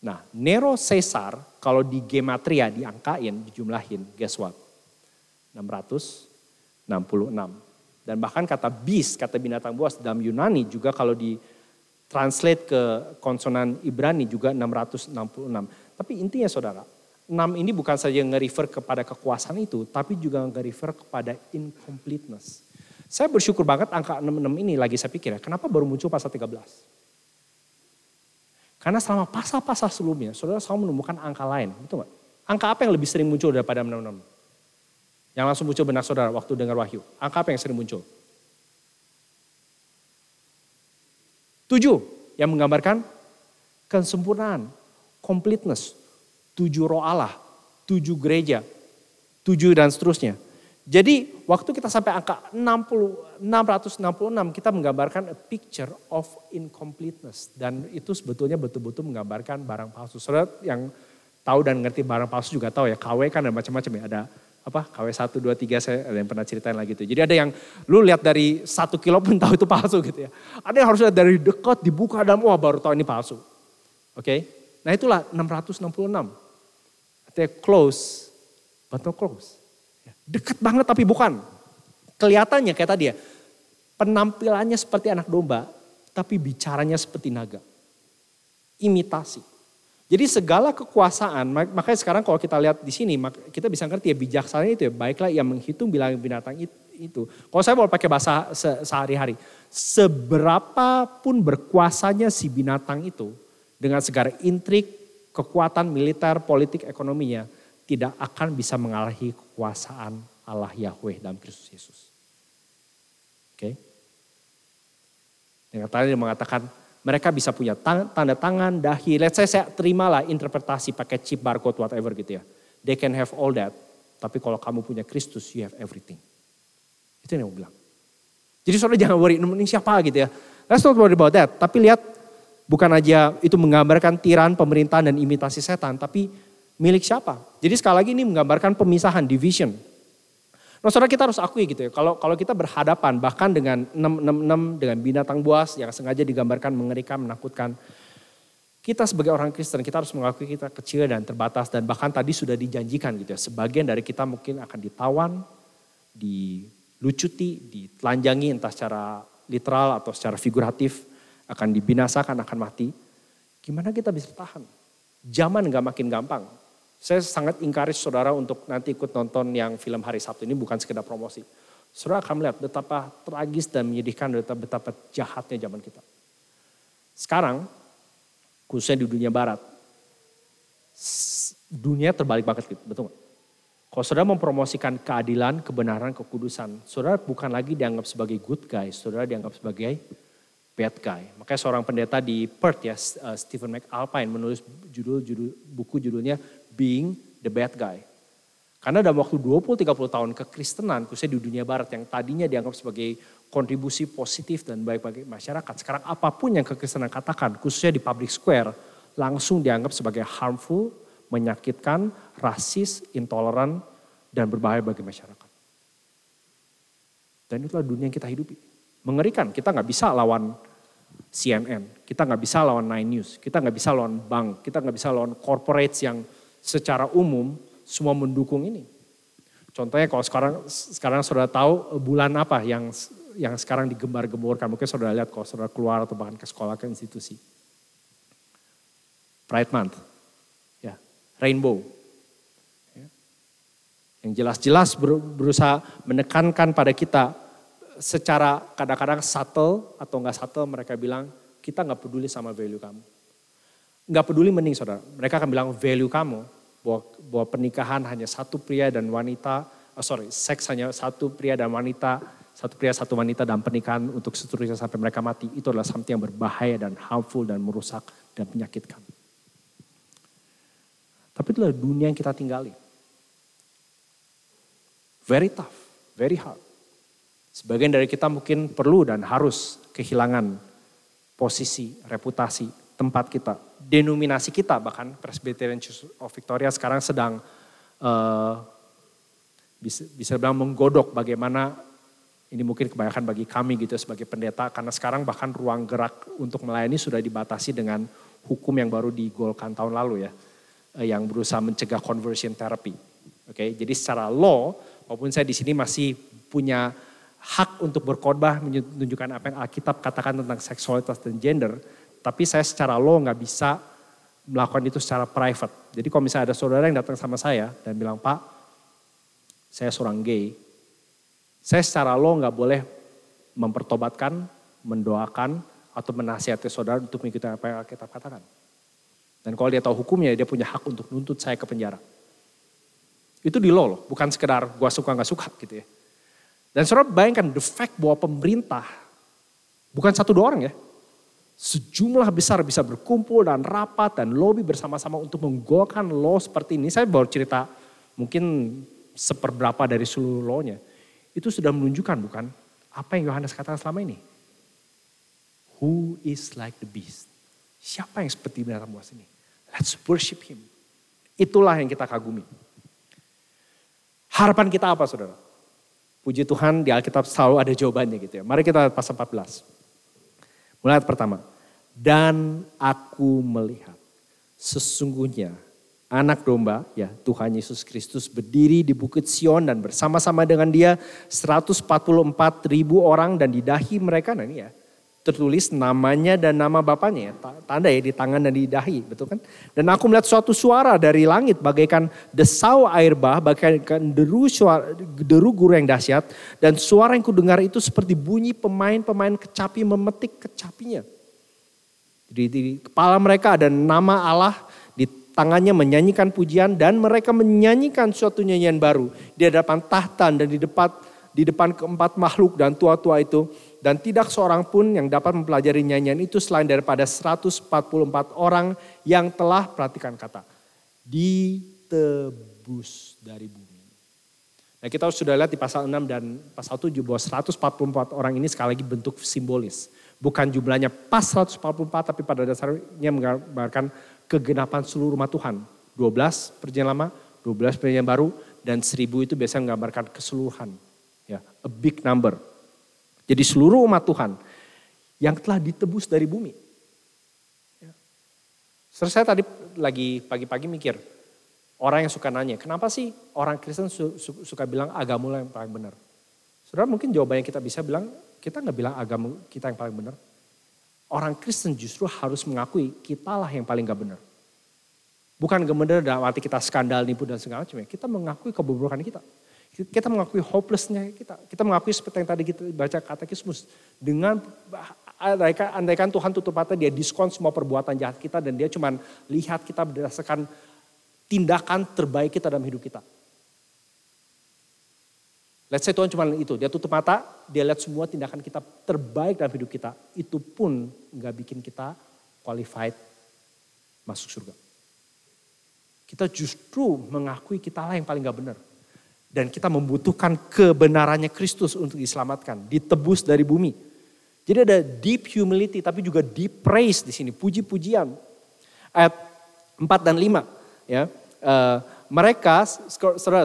Nah, Nero Caesar kalau di Gematria diangkain, dijumlahin, guess what? 666. Dan bahkan kata beast, kata binatang buas dalam Yunani juga kalau di translate ke konsonan Ibrani juga 666. Tapi intinya saudara, 6 ini bukan saja nge-refer kepada kekuasaan itu, tapi juga nge-refer kepada incompleteness. Saya bersyukur banget angka 66 ini lagi saya pikir, kenapa baru muncul pasal 13? Karena selama pasal-pasal sebelumnya, saudara selalu menemukan angka lain, betul gak? Angka apa yang lebih sering muncul daripada 66? Yang langsung muncul benak saudara waktu dengar Wahyu. Angka apa yang sering muncul? 7, yang menggambarkan kesempurnaan, completeness, 7 roh Allah, 7 gereja, 7 dan seterusnya. Jadi waktu kita sampai angka 666 kita menggambarkan a picture of incompleteness. Dan itu sebetulnya betul-betul menggambarkan barang palsu. Saudara yang tahu dan ngerti barang palsu juga tahu ya, KW kan ada macam-macam ya. Ada KW 1, 2, 3 saya ada yang pernah ceritain lagi tuh. Jadi ada yang lu lihat dari 1 kilo pun tahu itu palsu gitu ya. Ada yang harus lihat dari dekat dibuka dan wah baru tahu ini palsu. Oke, nah itulah 666. Artinya close but not close. Dekat banget tapi bukan. Kelihatannya kayak tadi ya. Penampilannya seperti anak domba. Tapi bicaranya seperti naga. Imitasi. Jadi segala kekuasaan. Makanya sekarang kalau kita lihat di sini. Kita bisa ngerti ya bijaksananya itu ya. Baiklah ia menghitung bilangan binatang itu. Kalau saya mau pakai bahasa sehari-hari. Seberapa pun berkuasanya si binatang itu. Dengan segala intrik. Kekuatan militer, politik, ekonominya. Tidak akan bisa mengalahi kekuasaan Allah Yahweh dalam Kristus Yesus. Oke. Dengan tadi dia mengatakan mereka bisa punya tanda tangan, dahi. Let's say saya terimalah interpretasi pakai chip, barcode, whatever gitu ya. They can have all that. Tapi kalau kamu punya Kristus, you have everything. Itu yang aku bilang. Jadi saudara jangan worry, ini siapa gitu ya. Let's not worry about that. Tapi lihat bukan aja itu menggambarkan tiran, pemerintahan dan imitasi setan. Tapi milik siapa? Jadi sekali lagi ini menggambarkan pemisahan, division. Nah saudara kita harus akui gitu ya, kalau kita berhadapan bahkan dengan 666, dengan binatang buas yang sengaja digambarkan mengerikan, menakutkan. Kita sebagai orang Kristen, kita harus mengakui kita kecil dan terbatas dan bahkan tadi sudah dijanjikan gitu ya. Sebagian dari kita mungkin akan ditawan, dilucuti, ditelanjangi entah secara literal atau secara figuratif. Akan dibinasakan, akan mati. Gimana kita bisa tahan? Zaman gak makin gampang. Saya sangat encourage saudara untuk nanti ikut nonton yang film hari Sabtu ini bukan sekedar promosi. Saudara akan melihat betapa tragis dan menyedihkan, betapa jahatnya zaman kita. Sekarang, khususnya di dunia barat, dunia terbalik banget gitu, betul gak? Kalau saudara mempromosikan keadilan, kebenaran, kekudusan, saudara bukan lagi dianggap sebagai good guy, saudara dianggap sebagai bad guy. Makanya seorang pendeta di Perth ya, Stephen McAlpine menulis buku judulnya Being the Bad Guy. Karena dalam waktu 20-30 tahun kekristenan, khususnya di dunia barat yang tadinya dianggap sebagai kontribusi positif dan baik bagi masyarakat. Sekarang apapun yang kekristenan katakan, khususnya di public square, langsung dianggap sebagai harmful, menyakitkan, rasis, intoleran, dan berbahaya bagi masyarakat. Dan itulah dunia yang kita hidupi. Mengerikan, kita gak bisa lawan CNN, kita gak bisa lawan Nine News, kita gak bisa lawan bank, kita gak bisa lawan corporate yang secara umum semua mendukung ini. Contohnya kalau sekarang saudara tahu bulan apa yang sekarang digembar-gemborkan. Mungkin saudara lihat kalau saudara keluar atau bahkan ke sekolah, ke institusi. Pride Month, ya, Rainbow. Ya. Yang jelas-jelas berusaha menekankan pada kita secara kadang-kadang subtle atau gak subtle mereka bilang kita gak peduli sama value kamu. Gak peduli mending saudara. Mereka akan bilang value kamu bahwa pernikahan hanya satu pria dan wanita. Seks hanya satu pria dan wanita. Satu pria, satu wanita dalam pernikahan untuk seterusnya sampai mereka mati. Itu adalah something yang berbahaya dan harmful dan merusak dan menyakitkan. Tapi itulah dunia yang kita tinggali. Very tough, very hard. Sebagian dari kita mungkin perlu dan harus kehilangan posisi, reputasi, tempat kita, denominasi kita. Bahkan Presbyterian Church of Victoria sekarang sedang bisa bilang menggodok bagaimana, ini mungkin kebanyakan bagi kami gitu sebagai pendeta, karena sekarang bahkan ruang gerak untuk melayani sudah dibatasi dengan hukum yang baru digolkan tahun lalu ya, yang berusaha mencegah conversion therapy. Oke, jadi secara law, walaupun saya di sini masih punya hak untuk berkhotbah menunjukkan apa yang Alkitab katakan tentang seksualitas dan gender, tapi saya secara law nggak bisa melakukan itu secara private. Jadi kalau misalnya ada saudara yang datang sama saya dan bilang, Pak, saya seorang gay, saya secara law nggak boleh mempertobatkan, mendoakan, atau menasihati saudara untuk mengikuti apa yang Alkitab katakan. Dan kalau dia tahu hukumnya, dia punya hak untuk nuntut saya ke penjara. Itu di law loh, bukan sekedar gua suka gak suka gitu ya. Dan saudara bayangkan the fact bahwa pemerintah, bukan satu dua orang ya, sejumlah besar bisa berkumpul dan rapat dan lobby bersama-sama untuk menggolkan law seperti ini. Saya baru cerita mungkin seperberapa dari seluruh law-nya. Itu sudah menunjukkan bukan apa yang Yohanes katakan selama ini. Who is like the beast? Siapa yang seperti binatang buas ini? Let's worship him. Itulah yang kita kagumi. Harapan kita apa saudara? Puji Tuhan di Alkitab selalu ada jawabannya gitu ya. Mari kita lihat pasal 14. Mulai ayat pertama. Dan aku melihat sesungguhnya Anak Domba, ya Tuhan Yesus Kristus berdiri di Bukit Sion dan bersama-sama dengan dia 144,000 orang dan di dahi mereka, nah ini ya, tertulis namanya dan nama Bapaknya. Tanda ya di tangan dan di dahi, betul kan? Dan aku melihat suatu suara dari langit bagaikan desau air bah, bagaikan deru guru yang dahsyat. Dan suara yang kudengar itu seperti bunyi pemain-pemain kecapi memetik kecapinya. Di kepala mereka ada nama Allah, di tangannya menyanyikan pujian dan mereka menyanyikan suatu nyanyian baru. Di hadapan tahta dan di depan keempat makhluk dan tua-tua itu, dan tidak seorang pun yang dapat mempelajari nyanyian itu selain daripada 144 orang yang telah, perhatikan kata, ditebus dari bumi. Nah, kita sudah lihat di pasal 6 dan pasal 7 bahwa 144 orang ini sekali lagi bentuk simbolis. Bukan jumlahnya pas 144, tapi pada dasarnya menggambarkan kegenapan seluruh umat Tuhan. 12 perjanjian lama, 12 perjanjian baru, dan 1,000 itu biasanya menggambarkan keseluruhan. Ya, a big number. Jadi seluruh umat Tuhan yang telah ditebus dari bumi. Ya. Saya tadi lagi pagi-pagi mikir, orang yang suka nanya, kenapa sih orang Kristen suka bilang agama yang paling benar? Saudara, mungkin jawabannya kita bisa bilang, kita gak bilang agama kita yang paling benar. Orang Kristen justru harus mengakui kitalah yang paling gak benar. Bukan gak benar dalam arti kita skandal, nipu dan segala macam. Kita mengakui kebobrokan kita. Kita mengakui hopelessnya kita mengakui seperti yang tadi kita baca katekismus, dengan andaikan Tuhan tutup mata, dia diskon semua perbuatan jahat kita dan dia cuma lihat kita berdasarkan tindakan terbaik kita dalam hidup kita. Let's say Tuhan cuma itu, dia tutup mata, dia lihat semua tindakan kita terbaik dalam hidup kita, itu pun gak bikin kita qualified masuk surga. Kita justru mengakui kitalah yang paling gak benar. Dan kita membutuhkan kebenarannya Kristus untuk diselamatkan, ditebus dari bumi. Jadi ada deep humility tapi juga deep praise di sini, puji-pujian. Ayat 4 dan 5 ya. Mereka,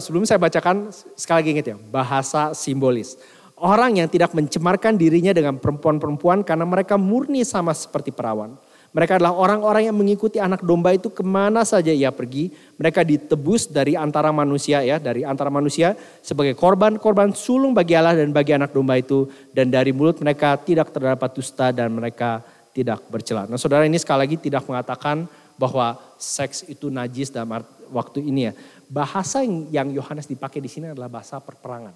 sebelum saya bacakan sekali lagi ingat ya, bahasa simbolis. Orang yang tidak mencemarkan dirinya dengan perempuan-perempuan karena mereka murni sama seperti perawan. Mereka adalah orang-orang yang mengikuti Anak Domba itu kemana saja ia pergi. Mereka ditebus dari antara manusia ya, dari antara manusia sebagai korban-korban sulung bagi Allah dan bagi Anak Domba itu. Dan dari mulut mereka tidak terdapat dusta dan mereka tidak bercela. Nah saudara, ini sekali lagi tidak mengatakan bahwa seks itu najis dalam waktu ini ya. Bahasa yang Yohanes dipakai di sini adalah bahasa perperangan.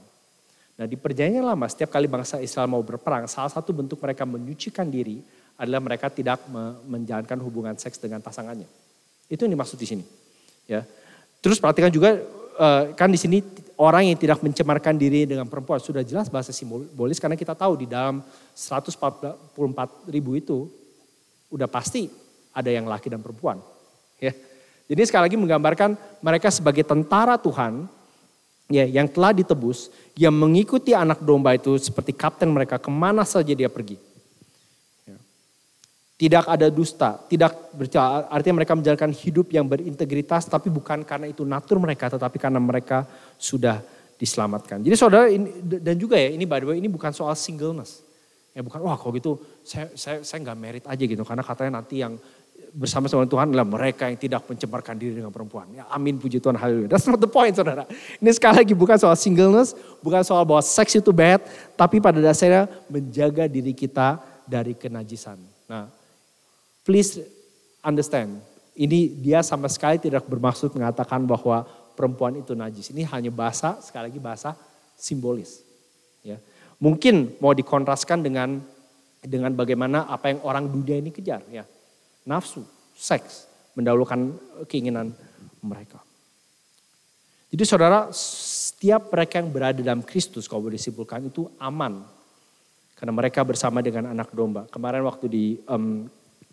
Nah di Perjanjian Lama setiap kali bangsa Israel mau berperang, salah satu bentuk mereka menyucikan diri adalah mereka tidak menjalankan hubungan seks dengan pasangannya. Itu yang dimaksud di sini. Ya. Terus perhatikan juga kan di sini orang yang tidak mencemarkan diri dengan perempuan, sudah jelas bahasa simbolis karena kita tahu di dalam 144,000 itu udah pasti ada yang laki dan perempuan. Ya. Jadi sekali lagi menggambarkan mereka sebagai tentara Tuhan ya, yang telah ditebus, yang mengikuti Anak Domba itu seperti kapten mereka kemana saja dia pergi. Tidak ada dusta, tidak bercela. Artinya mereka menjalankan hidup yang berintegritas, tapi bukan karena itu natur mereka, tetapi karena mereka sudah diselamatkan. Jadi saudara, dan juga ya ini by the way, ini bukan soal singleness. Ya bukan, wah kalau gitu saya gak married aja gitu. Karena katanya nanti yang bersama-sama Tuhan adalah mereka yang tidak mencemarkan diri dengan perempuan. Ya amin, puji Tuhan, haleluya. That's not the point saudara. Ini sekali lagi bukan soal singleness, bukan soal bahwa seks itu bad, tapi pada dasarnya menjaga diri kita dari kenajisan. Nah, please understand, ini dia sama sekali tidak bermaksud mengatakan bahwa perempuan itu najis. Ini hanya bahasa, sekali lagi bahasa simbolis. Ya. Mungkin mau dikontraskan dengan bagaimana apa yang orang dunia ini kejar. Ya. Nafsu, seks, mendahulukan keinginan mereka. Jadi saudara, setiap mereka yang berada dalam Kristus kalau disimpulkan itu aman. Karena mereka bersama dengan anak domba. Kemarin waktu di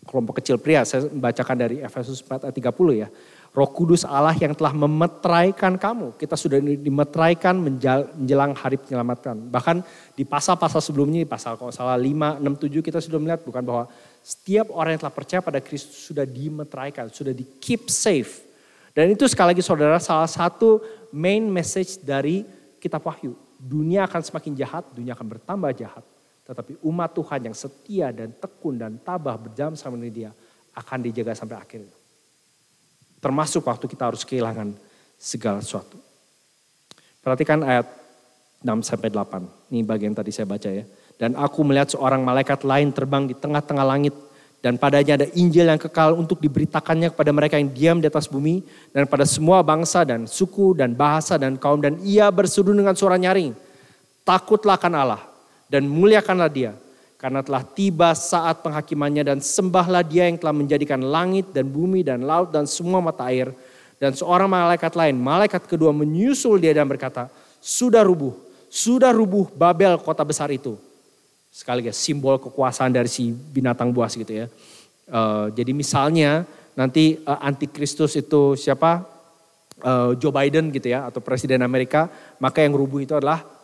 kelompok kecil pria, saya membacakan dari Efesus 4:30 ya. Roh Kudus Allah yang telah memeteraikan kamu. Kita sudah dimeteraikan menjelang hari penyelamatan. Bahkan di pasal-pasal sebelumnya, di pasal kalau salah 5, 6, 7 kita sudah melihat bukan bahwa setiap orang yang telah percaya pada Kristus sudah dimeteraikan, sudah di keep safe. Dan itu sekali lagi saudara salah satu main message dari kitab Wahyu. Dunia akan semakin jahat, dunia akan bertambah jahat. Tetapi umat Tuhan yang setia dan tekun dan tabah berjam sama dia akan dijaga sampai akhir. Termasuk waktu kita harus kehilangan segala sesuatu. Perhatikan ayat 6-8. Ini bagian tadi saya baca ya. Dan aku melihat seorang malaikat lain terbang di tengah-tengah langit. Dan padanya ada Injil yang kekal untuk diberitakannya kepada mereka yang diam di atas bumi. Dan pada semua bangsa dan suku dan bahasa dan kaum. Dan ia berseru dengan suara nyaring. Takutlah akan Allah. Dan muliakanlah dia, karena telah tiba saat penghakimannya, dan sembahlah dia yang telah menjadikan langit dan bumi dan laut dan semua mata air. Dan seorang malaikat lain, malaikat kedua menyusul dia dan berkata, sudah rubuh Babel kota besar itu. Sekali lagi simbol kekuasaan dari si binatang buas gitu ya. Jadi misalnya nanti antikristus itu siapa? Joe Biden gitu ya, atau Presiden Amerika, maka yang rubuh itu adalah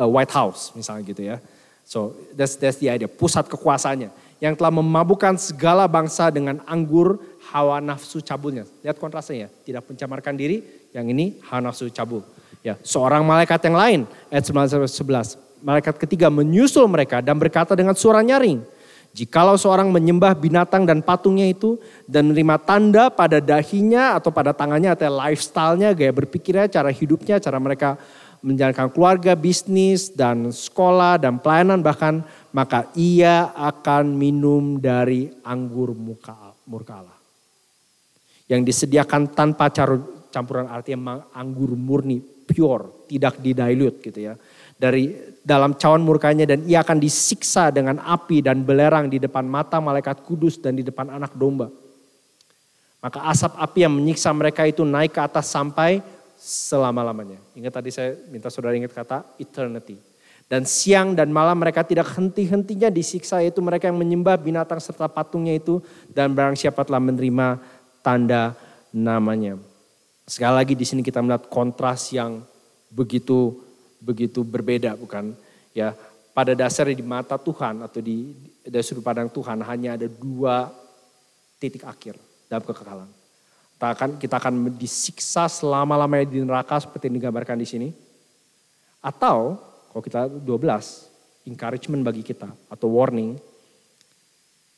White House misalnya gitu ya. So that's the idea, pusat kekuasaannya. Yang telah memabukkan segala bangsa dengan anggur hawa nafsu cabulnya. Lihat kontrasnya ya, tidak mencemarkan diri, yang ini hawa nafsu cabul. Ya, seorang malaikat yang lain, ayat 9-11. Malaikat ketiga menyusul mereka dan berkata dengan suara nyaring. Jikalau seorang menyembah binatang dan patungnya itu dan menerima tanda pada dahinya atau pada tangannya atau lifestyle-nya, gaya berpikirnya, cara hidupnya, cara mereka menjalankan keluarga, bisnis, dan sekolah, dan pelayanan bahkan, maka ia akan minum dari anggur murka Allah. Yang disediakan tanpa campuran, artinya anggur murni, pure, tidak didilute gitu ya. Dari dalam cawan murkanya, dan ia akan disiksa dengan api dan belerang di depan mata malaikat kudus dan di depan anak domba. Maka asap api yang menyiksa mereka itu naik ke atas sampai selama-lamanya. Ingat tadi saya minta saudara ingat kata eternity. Dan siang dan malam mereka tidak henti-hentinya disiksa, yaitu mereka yang menyembah binatang serta patungnya itu dan barang siapa telah menerima tanda namanya. Sekali lagi di sini kita melihat kontras yang begitu berbeda bukan? Ya, pada dasarnya di mata Tuhan atau di sudut pandang Tuhan hanya ada dua titik akhir dalam kekekalan. Kita akan disiksa selama-lamanya di neraka seperti yang digambarkan di sini. Atau kalau kita 12, encouragement bagi kita atau warning.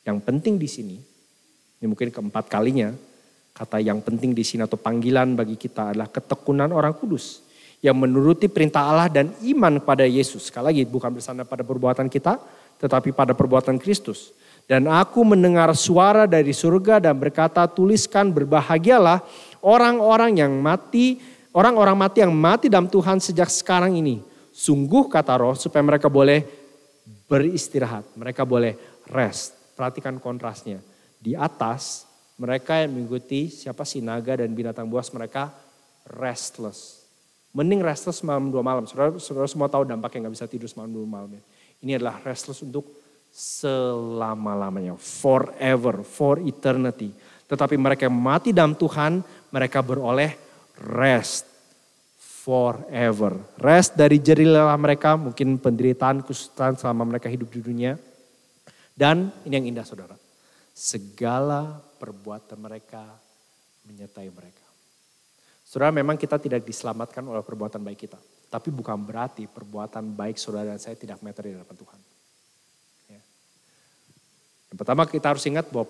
Yang penting di sini, ini mungkin keempat kalinya, kata yang penting di sini atau panggilan bagi kita adalah ketekunan orang kudus. Yang menuruti perintah Allah dan iman kepada Yesus. Sekali lagi bukan bersandar pada perbuatan kita, tetapi pada perbuatan Kristus. Dan aku mendengar suara dari surga dan berkata, tuliskan berbahagialah orang-orang mati yang mati dalam Tuhan sejak sekarang ini. Sungguh kata Roh, supaya mereka boleh beristirahat, mereka boleh rest. Perhatikan kontrasnya. Di atas mereka yang mengikuti siapa sih naga dan binatang buas mereka restless. Mending restless malam dua malam. Saudara semua tahu dampaknya nggak bisa tidur semalam dua malam. Ini adalah restless untuk selama-lamanya, forever, for eternity. Tetapi mereka yang mati dalam Tuhan, mereka beroleh rest, forever. Rest dari jerih lelah mereka, mungkin penderitaan, kesulitan selama mereka hidup di dunia. Dan ini yang indah saudara, segala perbuatan mereka menyertai mereka. Saudara, memang kita tidak diselamatkan oleh perbuatan baik kita. Tapi bukan berarti perbuatan baik saudara dan saya tidak matter di hadapan Tuhan. Ya. Yang pertama kita harus ingat bahwa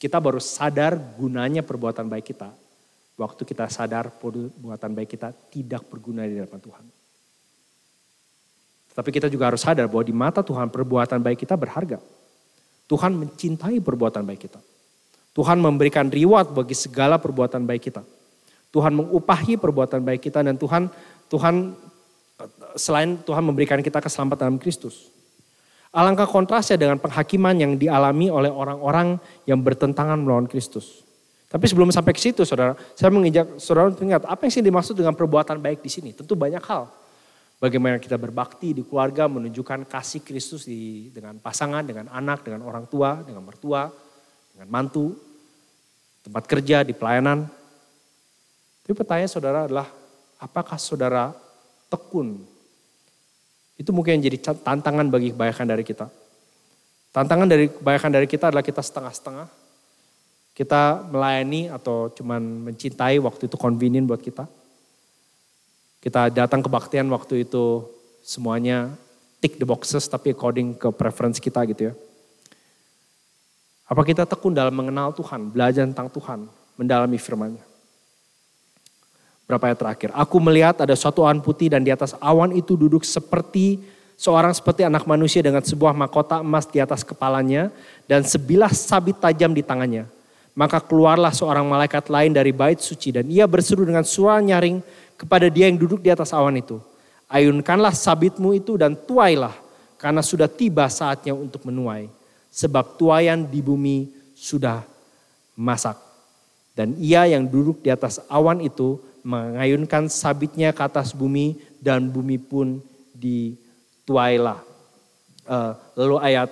kita baru sadar gunanya perbuatan baik kita. Waktu kita sadar perbuatan baik kita tidak berguna di hadapan Tuhan. Tapi kita juga harus sadar bahwa di mata Tuhan perbuatan baik kita berharga. Tuhan mencintai perbuatan baik kita. Tuhan memberikan reward bagi segala perbuatan baik kita. Tuhan mengupahi perbuatan baik kita dan Tuhan selain Tuhan memberikan kita keselamatan dalam Kristus. Alangkah kontrasnya dengan penghakiman yang dialami oleh orang-orang yang bertentangan melawan Kristus. Tapi sebelum sampai ke situ saudara, saya mengajak saudara untuk ingat apa yang dimaksud dengan perbuatan baik di sini. Tentu banyak hal. Bagaimana kita berbakti di keluarga, menunjukkan kasih Kristus dengan pasangan, dengan anak, dengan orang tua, dengan mertua, dengan mantu, tempat kerja, di pelayanan. Tapi pertanyaan saudara adalah, apakah saudara tekun? Itu mungkin yang jadi tantangan bagi kebanyakan dari kita. Tantangan dari kebanyakan dari kita adalah kita setengah-setengah. Kita melayani atau cuman mencintai waktu itu convenient buat kita. Kita datang kebaktian waktu itu semuanya tick the boxes tapi according ke preference kita gitu ya. Apa kita tekun dalam mengenal Tuhan, belajar tentang Tuhan, mendalami firman-Nya. Berapa ayat terakhir. Aku melihat ada suatu awan putih dan di atas awan itu duduk seperti anak manusia dengan sebuah mahkota emas di atas kepalanya dan sebilah sabit tajam di tangannya. Maka keluarlah seorang malaikat lain dari bait suci dan ia berseru dengan suara nyaring kepada dia yang duduk di atas awan itu. Ayunkanlah sabitmu itu dan tuailah karena sudah tiba saatnya untuk menuai. Sebab tuaian di bumi sudah masak. Dan ia yang duduk di atas awan itu mengayunkan sabitnya ke atas bumi dan bumi pun dituailah. Lalu ayat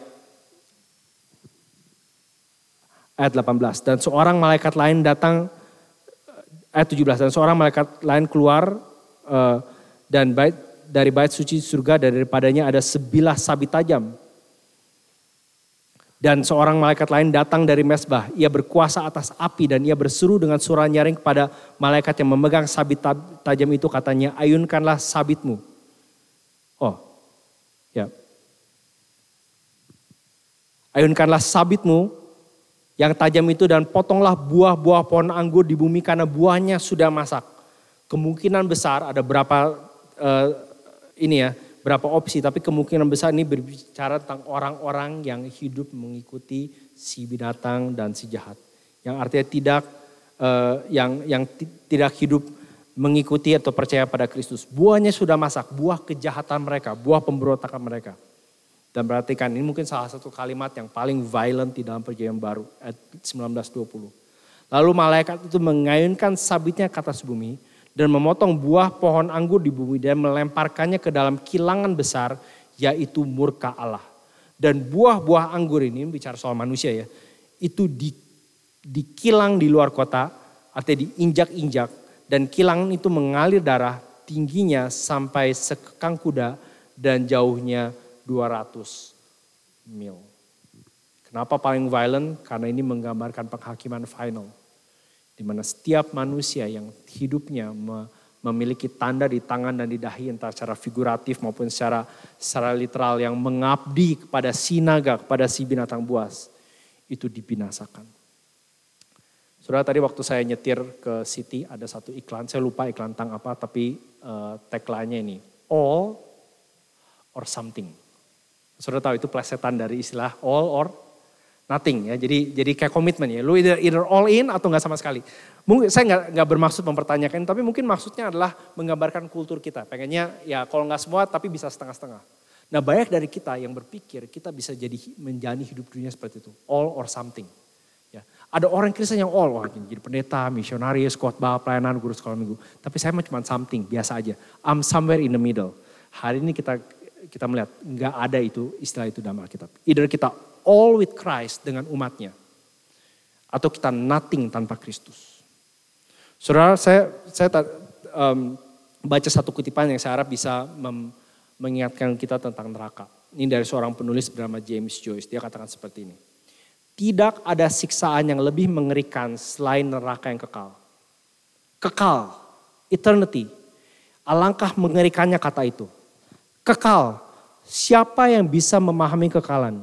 18. Dan seorang malaikat lain datang. Ayat 17, dan seorang malaikat lain keluar dan dari bait suci surga dan daripadanya ada sebilah sabit tajam. Dan seorang malaikat lain datang dari mesbah. Ia berkuasa atas api dan ia berseru dengan suara nyaring kepada malaikat yang memegang sabit tajam itu katanya, ayunkanlah sabitmu. Oh, ya. Ayunkanlah sabitmu yang tajam itu dan potonglah buah-buah pohon anggur di bumi karena buahnya sudah masak. Kemungkinan besar ada berapa opsi, tapi kemungkinan besar ini berbicara tentang orang-orang yang hidup mengikuti si binatang dan si jahat. Yang artinya tidak hidup mengikuti atau percaya pada Kristus. Buahnya sudah masak, buah kejahatan mereka, buah pemberontakan mereka. Dan perhatikan ini mungkin salah satu kalimat yang paling violent di dalam Perjanjian Baru, ayat 19-20. Lalu malaikat itu mengayunkan sabitnya ke atas bumi dan memotong buah pohon anggur di bumi dan melemparkannya ke dalam kilangan besar yaitu murka Allah. Dan buah-buah anggur ini bicara soal manusia ya, itu dikilang di luar kota, artinya diinjak-injak dan kilangan itu mengalir darah tingginya sampai sekekang kuda dan jauhnya 200 mil. Kenapa paling violent? Karena ini menggambarkan penghakiman final. Di mana setiap manusia yang hidupnya memiliki tanda di tangan dan di dahi entah secara figuratif maupun secara literal yang mengabdi kepada si naga, kepada si binatang buas itu dibinasakan. Saudara tadi waktu saya nyetir ke City ada satu iklan, saya lupa iklan tentang apa tapi tagline-nya ini all or something. Saudara tahu itu plesetan dari istilah all or nothing ya. Jadi kayak komitmen ya. Lu either all in atau enggak sama sekali. Mungkin saya enggak bermaksud mempertanyakan tapi mungkin maksudnya adalah menggambarkan kultur kita. Pengennya ya kalau enggak semua tapi bisa setengah-setengah. Nah, banyak dari kita yang berpikir kita bisa menjalani hidup dunia seperti itu, all or something. Ya. Ada orang Kristen yang all, jadi pendeta, misionaris, khotbah, pelayanan, guru sekolah minggu. Tapi saya cuma something, biasa aja. I'm somewhere in the middle. Hari ini kita melihat enggak ada itu istilah itu dalam Alkitab. Either kita all with Christ dengan umatnya atau kita nothing tanpa Kristus. Saudara, saya baca satu kutipan yang saya harap bisa mengingatkan kita tentang neraka. Ini dari seorang penulis bernama James Joyce. Dia katakan seperti ini. Tidak ada siksaan yang lebih mengerikan selain neraka yang kekal. Kekal, eternity. Alangkah mengerikannya kata itu. Kekal, siapa yang bisa memahami kekalan?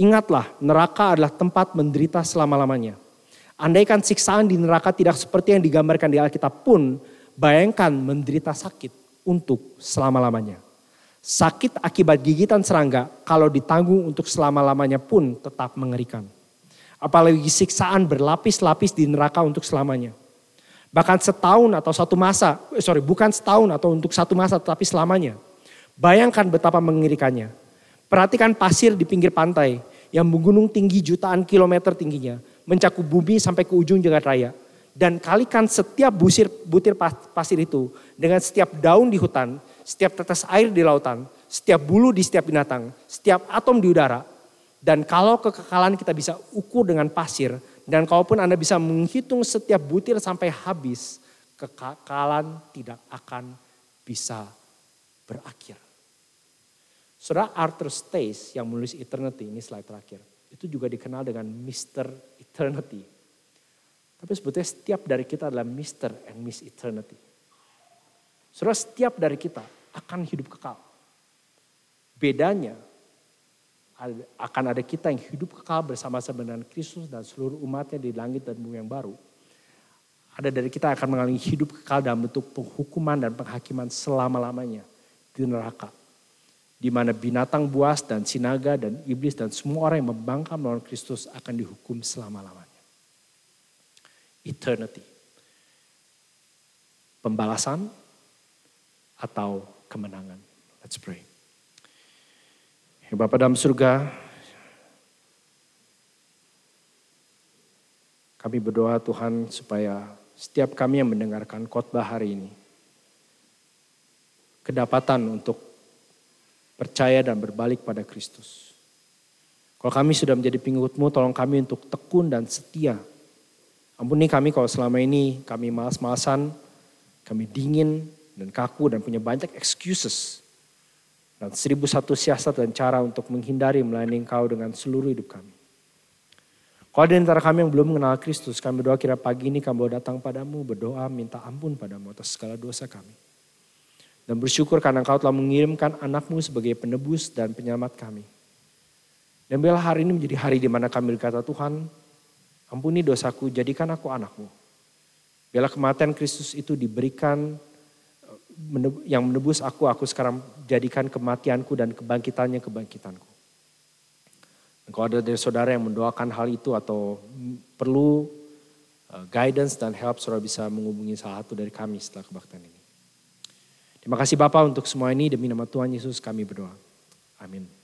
Ingatlah, neraka adalah tempat menderita selama-lamanya. Andaikan siksaan di neraka tidak seperti yang digambarkan di Alkitab pun, bayangkan menderita sakit untuk selama-lamanya. Sakit akibat gigitan serangga kalau ditanggung untuk selama-lamanya pun tetap mengerikan. Apalagi siksaan berlapis-lapis di neraka untuk selamanya. Bahkan untuk satu masa tetapi selamanya. Bayangkan betapa mengerikannya. Perhatikan pasir di pinggir pantai yang menggunung tinggi jutaan kilometer tingginya. Mencakup bumi sampai ke ujung jagat raya. Dan kalikan setiap butir pasir itu dengan setiap daun di hutan, setiap tetes air di lautan, setiap bulu di setiap binatang, setiap atom di udara. Dan kalau kekekalan kita bisa ukur dengan pasir, dan kalaupun Anda bisa menghitung setiap butir sampai habis, kekekalan tidak akan bisa berakhir. Saudara Arthur Stace yang menulis Eternity, ini slide terakhir, itu juga dikenal dengan Mr. Eternity. Tapi sebetulnya setiap dari kita adalah Mr. and Miss Eternity. Saudara, setiap dari kita akan hidup kekal. Bedanya akan ada kita yang hidup kekal bersama-sama dengan Kristus dan seluruh umatnya di langit dan bumi yang baru. Ada dari kita yang akan mengalami hidup kekal dalam bentuk penghukuman dan penghakiman selama-lamanya di neraka. Di mana binatang buas dan sinaga dan iblis dan semua orang yang membangkang melawan Kristus akan dihukum selama-lamanya. Eternity. Pembalasan atau kemenangan. Let's pray. Bapa dalam surga, kami berdoa Tuhan supaya setiap kami yang mendengarkan khotbah hari ini kedapatan untuk percaya dan berbalik pada Kristus. Kalau kami sudah menjadi pengikut-Mu, tolong kami untuk tekun dan setia. Ampuni kami kalau selama ini kami malas-malasan, kami dingin dan kaku dan punya banyak excuses dan 1001 siasat dan cara untuk menghindari melayani Engkau dengan seluruh hidup kami. Kalau ada di antara kami yang belum mengenal Kristus, kami berdoa kira pagi ini kami boleh datang padamu, berdoa minta ampun padamu atas segala dosa kami. Dan bersyukur karena Engkau telah mengirimkan anakmu sebagai penebus dan penyelamat kami. Dan biarlah hari ini menjadi hari di mana kami berkata, Tuhan, ampuni dosaku, jadikan aku anakmu. Biarlah kematian Kristus itu diberikan yang menebus aku sekarang jadikan kematianku dan kebangkitannya kebangkitanku. Kalau ada dari saudara yang mendoakan hal itu atau perlu guidance dan help, saudara bisa menghubungi salah satu dari kami setelah kebaktian ini. Terima kasih Bapa untuk semua ini, demi nama Tuhan Yesus kami berdoa. Amin.